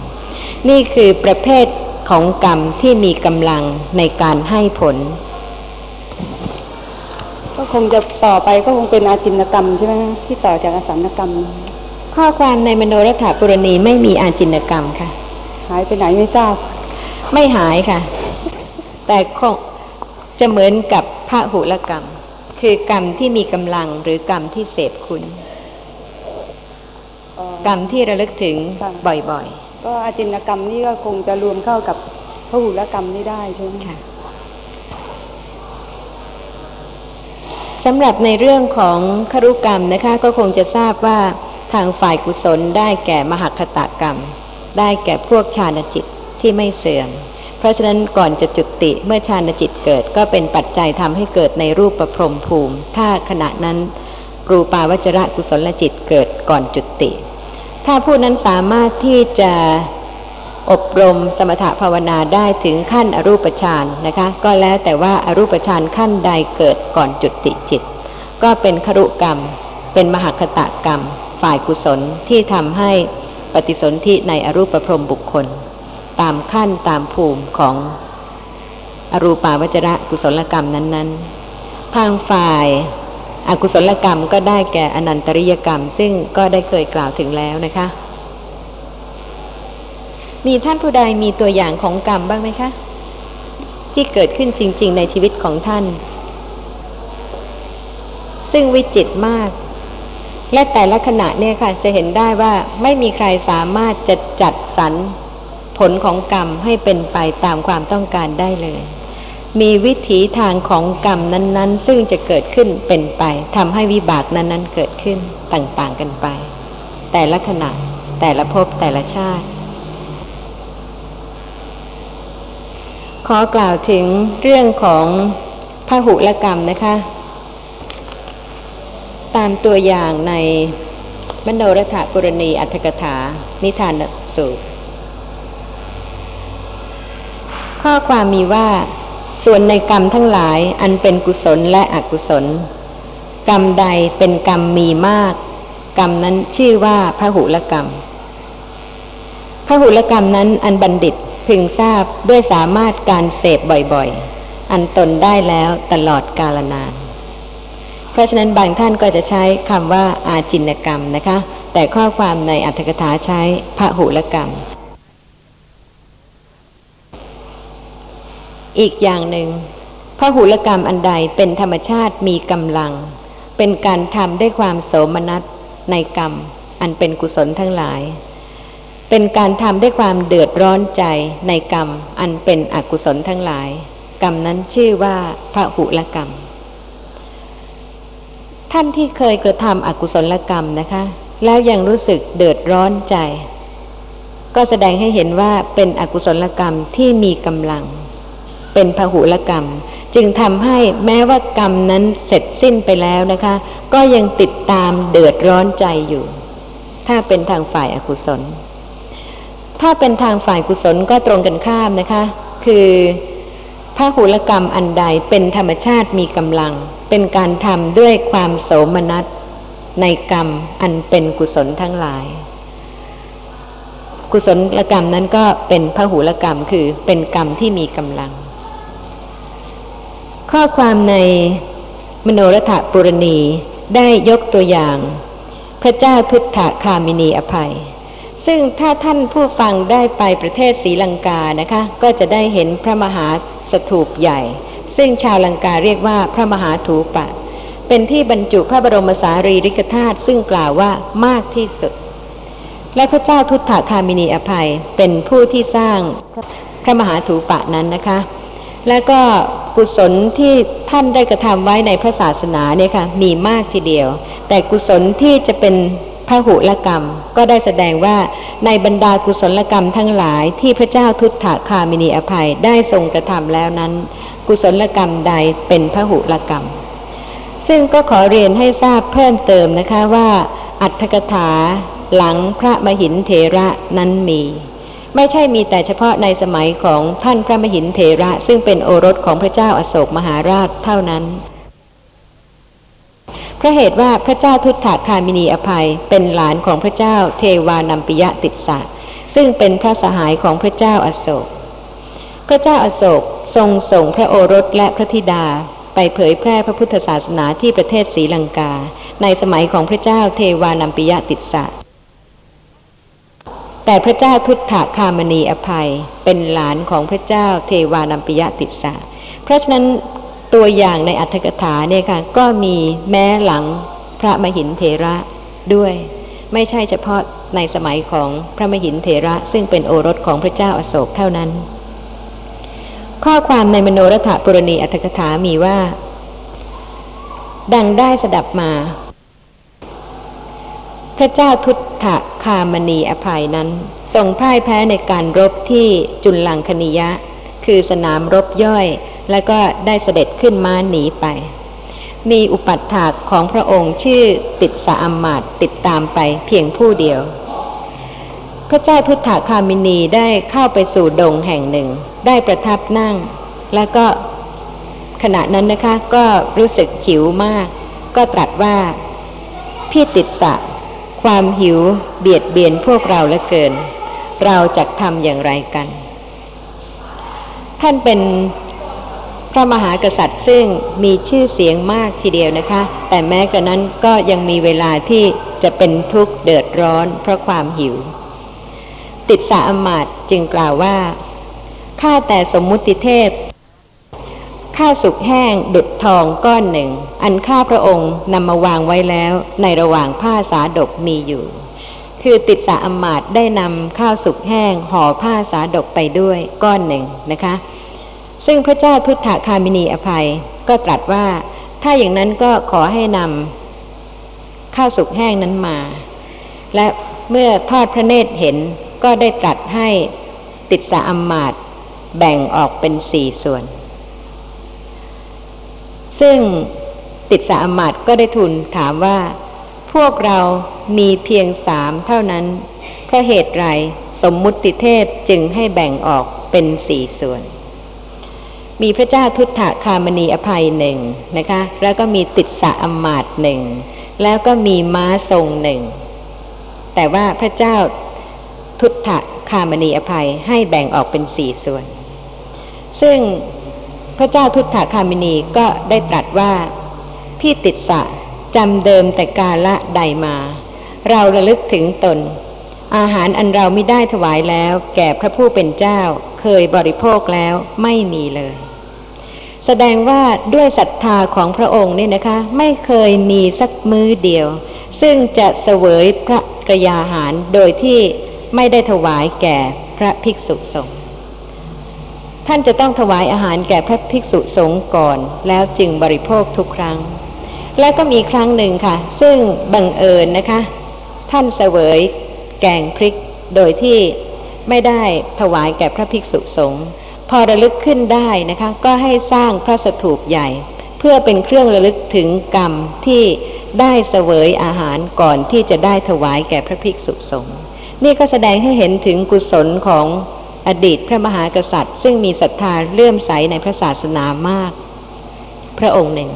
นี่คือประเภทของกรรมที่มีกำลังในการให้ผล ก็คงจะต่อไปก็คงเป็นอาจินกรรมใช่ไหมที่ต่อจากอสันกรรมข้อความในมโนรถปุรณีไม่มีอาจินกรรมค่ะหายไปไหนไม่ทราบไม่หายค่ะแต่คงจะเหมือนกับพหุลกรรมคือกรรมที่มีกำลังหรือกรรมที่เสพคุณกรรมที่ระลึกถึงบ่อยๆก็อาจินกรรมนี่ก็คงจะรวมเข้ากับพหุลกรรมนี่ได้ใช่ไหมค่ะสำหรับในเรื่องของครุกรรมนะคะก็คงจะทราบว่าทางฝ่ายกุศลได้แก่มหคตกรรมได้แก่พวกฌานจิตที่ไม่เสื่อมเพราะฉะนั้นก่อนจะจุติเมื่อฌานจิตเกิดก็เป็นปัจจัยทำให้เกิดในรูปประพรมภูมิถ้าขณะนั้นรูปาวจรกุศลจิตเกิดก่อนจุติถ้าผู้นั้นสามารถที่จะอบรมสมถภาวนาได้ถึงขั้นอรูปฌานนะคะก็แล้วแต่ว่าอรูปฌานขั้นใดเกิดก่อนจุติจิตก็เป็นครุกรรมเป็นมหคตกรรมฝ่ายกุศลที่ทำให้ปฏิสนธิในอรูปพรหมบุคคลตามขั้นตามภูมิของอรูปาวจรกุศลกรรมนั้นๆทางฝ่ายอกุศลกรรมก็ได้แก่อนันตริยกรรมซึ่งก็ได้เคยกล่าวถึงแล้วนะคะมีท่านผู้ใดมีตัวอย่างของกรรมบ้างไหมคะที่เกิดขึ้นจริงๆในชีวิตของท่านซึ่งวิจิตรมากและแต่ละขณะเนี่ยค่ะจะเห็นได้ว่าไม่มีใครสามารถจะจัดสรรผลของกรรมให้เป็นไปตามความต้องการได้เลยมีวิถีทางของกรรมนั้นๆซึ่งจะเกิดขึ้นเป็นไปทำให้วิบากนั้นๆเกิดขึ้นต่างๆกันไปแต่ละขณะแต่ละภพแต่ละชาติขอกล่าวถึงเรื่องของพหุลกรรมนะคะตามตัวอย่างในมโนรถปุรณีอรรถกถานิทานสูตรข้อความมีว่าส่วนในกรรมทั้งหลายอันเป็นกุศลและอกุศลกรรมใดเป็นกรรมมีมากกรรมนั้นชื่อว่าพหุลกรรมพหุลกรรมนั้นอันบัณฑิตพึงทราบด้วยสามารถการเสพบ่อยๆอันตนได้แล้วตลอดกาลนานเพราะฉะนั้นบางท่านก็จะใช้คำว่าอาจินกรรมนะคะแต่ข้อความในอรรถกถาใช้พหุลกรรมอีกอย่างหนึ่งพหุลกรรมอันใดเป็นธรรมชาติมีกำลังเป็นการทำด้วยความโสมนัสในกรรมอันเป็นกุศลทั้งหลายเป็นการทำด้วยความเดือดร้อนใจในกรรมอันเป็นอกุศลทั้งหลายกรรมนั้นชื่อว่าพหุลกรรมท่านที่เคยกระทำอกุศลกรรมนะคะแล้วยังรู้สึกเดือดร้อนใจก็แสดงให้เห็นว่าเป็นอกุศลกรรมที่มีกำลังเป็นพหุลกรรมจึงทำให้แม้ว่ากรรมนั้นเสร็จสิ้นไปแล้วนะคะก็ยังติดตามเดือดร้อนใจอยู่ถ้าเป็นทางฝ่ายอกุศลถ้าเป็นทางฝ่ายกุศลก็ตรงกันข้ามนะคะคือพหุลกรรมอันใดเป็นธรรมชาติมีกำลังเป็นการทำด้วยความโสมนัสในกรรมอันเป็นกุศลทั้งหลายกุศลกรรมนั้นก็เป็นพหุลกรรมคือเป็นกรรมที่มีกำลังข้อความในมโนรถปุรณีได้ยกตัวอย่างพระเจ้าทุฏฐคามินีอภัยซึ่งถ้าท่านผู้ฟังได้ไปประเทศศรีลังกานะคะก็จะได้เห็นพระมหาสถูปใหญ่ซึ่งชาวลังกาเรียกว่าพระมหาถูปะเป็นที่บรรจุพระบรมสารีริกธาตุซึ่งกล่าวว่ามากที่สุดและพระเจ้าทุฏฐคามินีอภัยเป็นผู้ที่สร้างพระมหาถูปะนั้นนะคะและก็กุศลที่ท่านได้กระทำไว้ในพระศาสนาเนี่ยค่ะมีมากทีเดียวแต่กุศลที่จะเป็นพหุลกรรมก็ได้แสดงว่าในบรรดากุศลกรรมทั้งหลายที่พระเจ้าทุฏฐคามินีอภัยได้ทรงกระทำแล้วนั้นกุศลกรรมใดเป็นพหุลกรรมซึ่งก็ขอเรียนให้ทราบเพิ่มเติมนะคะว่าอรรถกถาหลังพระมหินเถระนั้นมีไม่ใช่มีแต่เฉพาะในสมัยของท่านพระมหินเถระซึ่งเป็นโอรสของพระเจ้าอโศกมหาราชเท่านั้นเพราะเหตุว่าพระเจ้าทุฏฐคามินีอภัยเป็นหลานของพระเจ้าเทวานัมปิยะติสสะซึ่งเป็นพระสหายของพระเจ้าอโศกพระเจ้าอโศกทรงส่งพระโอรสและพระธิดา ไปเผยแพร่พระพุทธศาสนาที่ประเทศศรีลังกาในสมัยของพระเจ้าเทวานัมปิยะติสสะแต่พระเจ้าทุฏฐคามณีอภัยเป็นหลานของพระเจ้าเทวานัมปิยะติสสะเพราะฉะนั้นตัวอย่างในอรรถกถาเนี่ยค่ะก็มีแม้หลังพระมหินเถระด้วยไม่ใช่เฉพาะในสมัยของพระมหินเถระซึ่งเป็นโอรสของพระเจ้าอโศกเท่านั้นข้อความในมโนรถปุรณีอรรถกถามีว่าดังได้สดับมาพระเจ้าทุฏฐคามณีอภัยนั้นทรงพ่ายแพ้ในการรบที่จุลลังคนิยะคือสนามรบย่อยแล้วก็ได้เสด็จขึ้นม้าหนีไปมีอุปัฏฐากของพระองค์ชื่อติสสะอัมมาตติดตามไปเพียงผู้เดียวพระเจ้าทุฏฐคามินีได้เข้าไปสู่ดงแห่งหนึ่งได้ประทับนั่งแล้วก็ขณะนั้นนะคะก็รู้สึกหิวมากก็ตรัสว่าพี่ติสสะความหิวเบียดเบียนพวกเราเหลือเกินเราจะทำอย่างไรกันท่านเป็นพระมหากษัตริย์ซึ่งมีชื่อเสียงมากทีเดียวนะคะแต่แม้กระนั้นก็ยังมีเวลาที่จะเป็นทุกข์เดือดร้อนเพราะความหิวติสสะอัมมาตจึงกล่าวว่าข้าแต่สมมุติเทพข้าวสุกแห้งดุจทองก้อนหนึ่งอันข้าพระองค์นำมาวางไว้แล้วในระหว่างผ้าสาดกมีอยู่คือติสสะอัมมาตได้นำข้าวสุกแห้งห่อผ้าสาดกไปด้วยก้อนหนึ่งนะคะซึ่งพระเจ้าทุฏฐคามินีอภัยก็ตรัสว่าถ้าอย่างนั้นก็ขอให้นำข้าวสุกแห้งนั้นมาและเมื่อทอดพระเนตรเห็นก็ได้ตรัสให้ติสสะอัมมาตแบ่งออกเป็นสี่ส่วนซึ่งติสสะอัมมาตก็ได้ทูลถามว่าพวกเรามีเพียงสามเท่านั้นเพราะเหตุไรสมมุติเทพจึงให้แบ่งออกเป็นสี่ส่วนมีพระเจ้าทุฏฐคามณีอภัยหนึ่งนะคะแล้วก็มีติสสะอัมมาตหนึ่งแล้วก็มีม้าทรงหนึ่งแต่ว่าพระเจ้าทุฏฐคามณีอภัยให้แบ่งออกเป็นสี่ส่วนซึ่งพระเจ้าทุฏฐคามินีก็ได้ตรัสว่าพี่ติสสะจำเดิมแต่กาละใดมาเราระลึกถึงตนอาหารอันเราไม่ได้ถวายแล้วแก่พระผู้เป็นเจ้าเคยบริโภคแล้วไม่มีเลยแสดงว่าด้วยศรัทธาของพระองค์นี่นะคะไม่เคยมีสักมื้อเดียวซึ่งจะเสวยพระกยาหารโดยที่ไม่ได้ถวายแก่พระภิกษุสงฆ์ท่านจะต้องถวายอาหารแก่พระภิกษุสงฆ์ก่อนแล้วจึงบริโภคทุกครั้งและก็มีครั้งหนึ่งค่ะซึ่งบังเอิญนะคะท่านเสวยแกงพริกโดยที่ไม่ได้ถวายแก่พระภิกษุสงฆ์พอระลึกขึ้นได้นะคะก็ให้สร้างพระสถูปใหญ่เพื่อเป็นเครื่องระลึกถึงกรรมที่ได้เสวยอาหารก่อนที่จะได้ถวายแก่พระภิกษุสงฆ์นี่ก็แสดงให้เห็นถึงกุศลของอดีตพระมหากษัตริย์ซึ่งมีศรัทธาเลื่อมใสในพระศาสนามากพระองค์หนึ่ง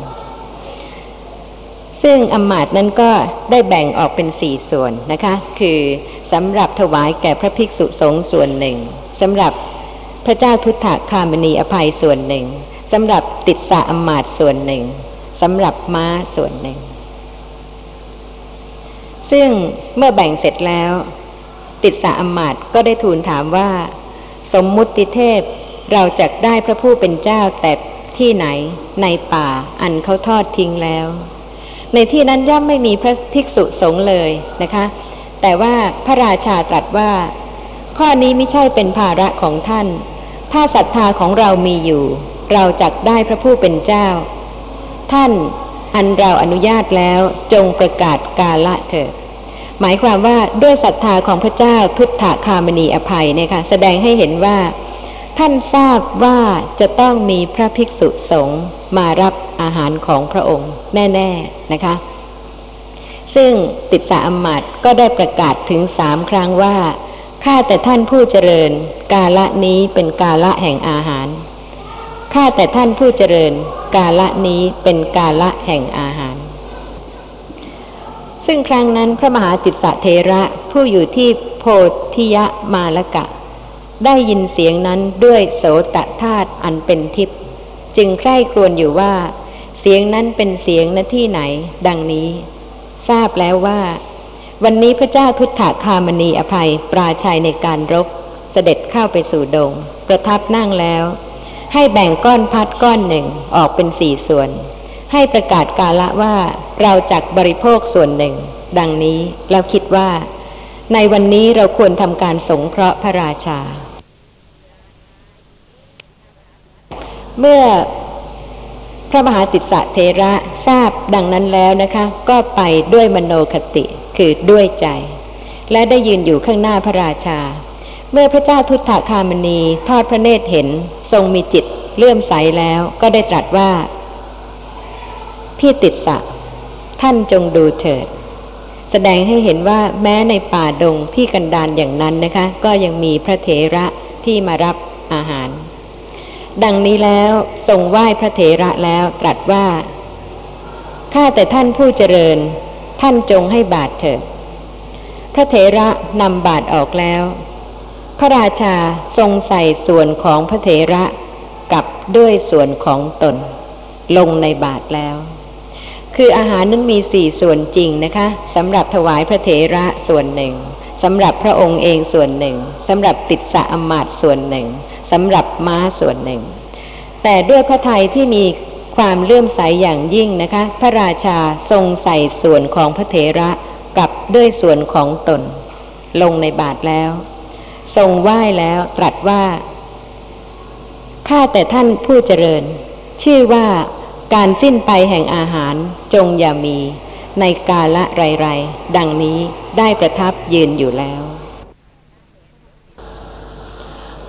ซึ่งอัมมาตนั้นก็ได้แบ่งออกเป็นสี่ส่วนนะคะคือสำหรับถวายแก่พระภิกษุสงฆ์ส่วนหนึ่งสำหรับพระเจ้าทุฏฐคามณีอภัยส่วนหนึ่งสำหรับติสสะอัมมาตส่วนหนึ่งสำหรับม้าส่วนหนึ่งซึ่งเมื่อแบ่งเสร็จแล้วติสสะอัมมาตก็ได้ทูลถามว่าสมมุติเทพเราจักได้พระผู้เป็นเจ้าแต่ที่ไหนในป่าอันเขาทอดทิ้งแล้วในที่นั้นย่อมไม่มีพระภิกษุสงฆ์เลยนะคะแต่ว่าพระราชาตรัสว่าข้อนี้ไม่ใช่เป็นภาระของท่านถ้าศรัทธาของเรามีอยู่เราจักได้พระผู้เป็นเจ้าท่านอันเราอนุญาตแล้วจงประกาศกาละเถิดหมายความว่าด้วยศรัทธาของพระเจ้าทุฏฐคามณีอภัยเนี่ยค่ะแสดงให้เห็นว่าท่านทราบว่าจะต้องมีพระภิกษุสงฆ์มารับอาหารของพระองค์แน่ๆนะคะซึ่งติสสะอัมมาตก็ได้ประกาศถึงสามครั้งว่าข้าแต่ท่านผู้เจริญกาละนี้เป็นกาละแห่งอาหารข้าแต่ท่านผู้เจริญกาละนี้เป็นกาละแห่งอาหารซึ่งครั้งนั้นพระมหาติสสะเถระผู้อยู่ที่โพธิยมาลกะได้ยินเสียงนั้นด้วยโสตธาตุอันเป็นทิพย์จึงใคร่ครวญอยู่ว่า สียงนั้นเป็นเสียงณที่ไหนดังนี้ทราบแล้วว่าวันนี้พระเจ้าทุฏฐคามณีอภัยปราชัยในการรบเสด็จเข้าไปสู่ดงประทับนั่งแล้วให้แบ่งก้อนพัดก้อนหนึ่งออกเป็นสี่ส่วนให้ประกาศกาละว่าเราจักบริโภคส่วนหนึ่งดังนี้เราคิดว่าในวันนี้เราควรทำการสงเคราะห์พระราชาเมื่อพระมหาติสสะเถระทราบดังนั้นแล้วนะคะก็ไปด้วยมโนคติคือด้วยใจและได้ยืนอยู่ข้างหน้าพระราชาเมื่อพระเจ้าทุฏฐคามณีทอดพระเนตรเห็นทรงมีจิตเลื่อมใสแล้วก็ได้ตรัสว่าพี่ติสสะท่านจงดูเถิดแสดงให้เห็นว่าแม้ในป่าดงที่กันดารอย่างนั้นนะคะก็ยังมีพระเถระที่มารับอาหารดังนี้แล้วทรงไหว้พระเถระแล้วตรัสว่าข้าแต่ท่านผู้เจริญท่านจงให้บาตรเถิดพระเถระนำบาตรออกแล้วพระราชาทรงใส่ส่วนของพระเถระกับด้วยส่วนของตนลงในบาตรแล้วคืออาหารนั้นมีสี่ส่วนจริงนะคะสำหรับถวายพระเถระส่วนหนึ่งสำหรับพระองค์เองส่วนหนึ่งสำหรับติสสะอมาตย์ส่วนหนึ่งสำหรับม้าส่วนหนึ่งแต่ด้วยพระทัยที่มีความเลื่อมใสอย่างยิ่งนะคะพระราชาทรงใส่ส่วนของพระเถระกับด้วยส่วนของตนลงในบาตรแล้วทรงไหว้แล้วตรัสว่าข้าแต่ท่านผู้เจริญชื่อว่าการสิ้นไปแห่งอาหารจงอย่ามีในกาละไรๆดังนี้ได้ประทับยืนอยู่แล้ว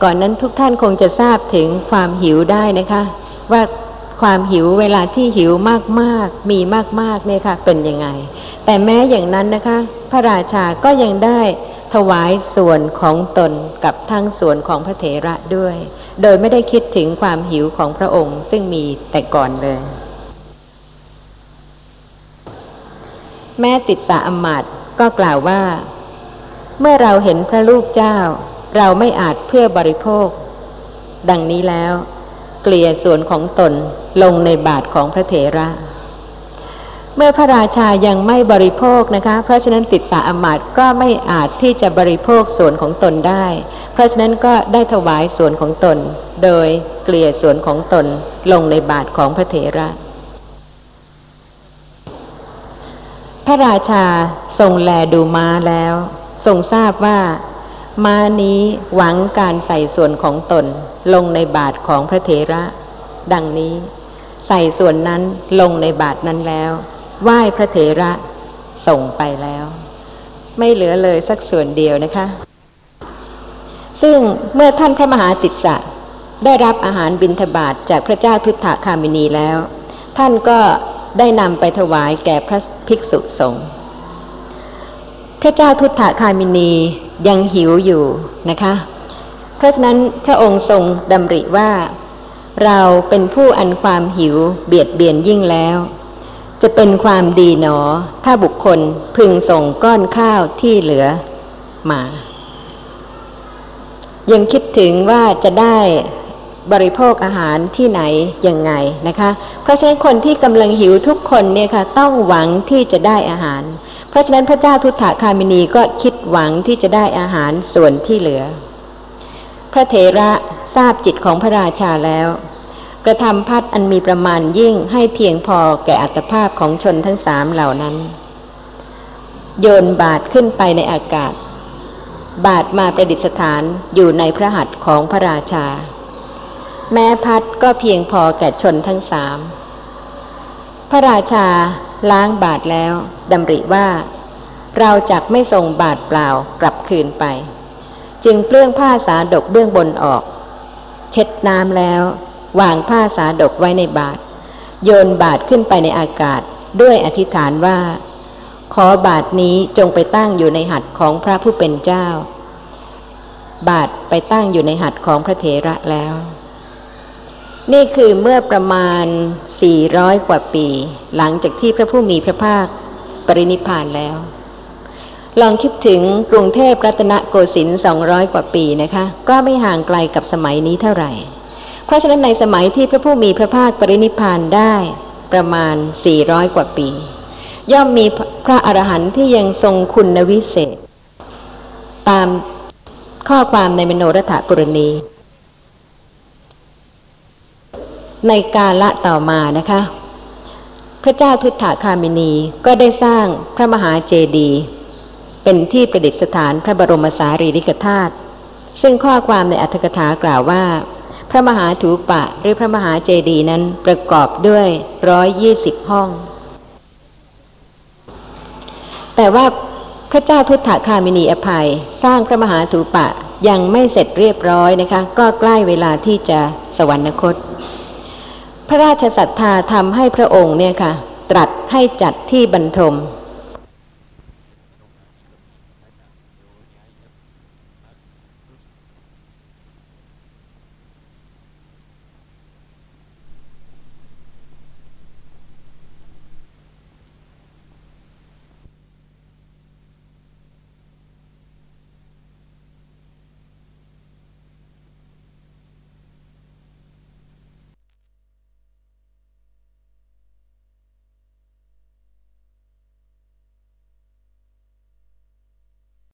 ก่อนนั้นทุกท่านคงจะทราบถึงความหิวได้นะคะว่าความหิวเวลาที่หิวมากๆมีมากๆเนี่ยค่ะเป็นยังไงแต่แม้อย่างนั้นนะคะพระราชาก็ยังได้ถวายส่วนของตนกับทั้งส่วนของพระเถระด้วยโดยไม่ได้คิดถึงความหิวของพระองค์ซึ่งมีแต่ก่อนเลยแม่ติสสะอมาตย์ก็กล่าวว่าเมื่อเราเห็นพระลูกเจ้าเราไม่อาจเพื่อบริโภคดังนี้แล้วเกลี่ยส่วนของตนลงในบาตรของพระเถระเมื่อพระราชายังไม่บริโภคนะคะเพราะฉะนั้นติสสะอมาตย์ก็ไม่อาจที่จะบริโภคส่วนของตนได้เพราะฉะนั้นก็ได้ถวายส่วนของตนโดยเกลี่ยส่วนของตนลงในบาตรของพระเถระพระราชาทรงแลดูม้าแล้วทรงทราบว่าม้านี้หวังการใส่ส่วนของตนลงในบาตรของพระเถระดังนี้ใส่ส่วนนั้นลงในบาตรนั้นแล้วไหว้พระเถระส่งไปแล้วไม่เหลือเลยสักส่วนเดียวนะคะซึ่งเมื่อท่านพระมหาติสสะได้รับอาหารบิณฑบาตจากพระเจ้าทุฏฐคามินีแล้วท่านก็ได้นำไปถวายแก่พระภิกษุสงฆ์พระเจ้าทุฏฐคามินียังหิวอยู่นะคะเพราะฉะนั้นพระองค์ทรงดำริว่าเราเป็นผู้อันความหิวเบียดเบียนยิ่งแล้วจะเป็นความดีหนอถ้าบุคคลพึงส่งก้อนข้าวที่เหลือมายังคิดถึงว่าจะได้บริโภคอาหารที่ไหนยังไงนะคะเพราะฉะนั้นคนที่กำลังหิวทุกคนเนี่ยค่ะต้องหวังที่จะได้อาหารเพราะฉะนั้นพระเจ้าทุฏฐคามินีก็คิดหวังที่จะได้อาหารส่วนที่เหลือพระเถระทราบจิตของพระราชาแล้วกระทำพัดอันมีประมาณยิ่งให้เพียงพอแก่อัตภาพของชนทั้งสามเหล่านั้นโยนบาตรขึ้นไปในอากาศบาตรมาประดิษฐานอยู่ในพระหัตถ์ของพระราชาแม้พัดก็เพียงพอแก่ชนทั้งสามพระราชาล้างบาตรแล้วดำริว่าเราจักไม่ส่งบาตรเปล่ากลับคืนไปจึงเปลื้องผ้าสาดกเบื้องบนออกเช็ดน้ำแล้ววางผ้าสาดกไว้ในบาตรโยนบาตรขึ้นไปในอากาศด้วยอธิษฐานว่าขอบาตรนี้จงไปตั้งอยู่ในหัตถ์ของพระผู้เป็นเจ้าบาตรไปตั้งอยู่ในหัตถ์ของพระเถระแล้วนี่คือเมื่อประมาณสี่ร้อยกว่าปีหลังจากที่พระผู้มีพระภาคปรินิพพานแล้วลองคิดถึงกรุงเทพรัตนโกสินทร์สองร้อยกว่าปีนะคะก็ไม่ห่างไกลกับสมัยนี้เท่าไหร่เพราะฉะนั้นในสมัยที่พระผู้มีพระภาคปรินิพพานได้ ประมาณสี่ร้อยกว่าปีย่อมมีพระอรหันต์ที่ยังทรงคุณวิเศษตามข้อความในมโนรถปุรณีในกาลต่อมานะคะพระเจ้าทุฏฐคามินีก็ได้สร้างพระมหาเจดีย์เป็นที่ประดิษฐานพระบรมสารีริกธาตุซึ่งข้อความในอรรถกถากล่าวว่าพระมหาถูปะหรือพระมหาเจดีย์นั้นประกอบด้วยหนึ่งร้อยยี่สิบห้องแต่ว่าพระเจ้าทุฏฐคามินีอภัยสร้างพระมหาถูปะยังไม่เสร็จเรียบร้อยนะคะก็ใกล้เวลาที่จะสวรรคตพระราชศรัทธาทำให้พระองค์เนี่ยค่ะตรัสให้จัดที่บรรทม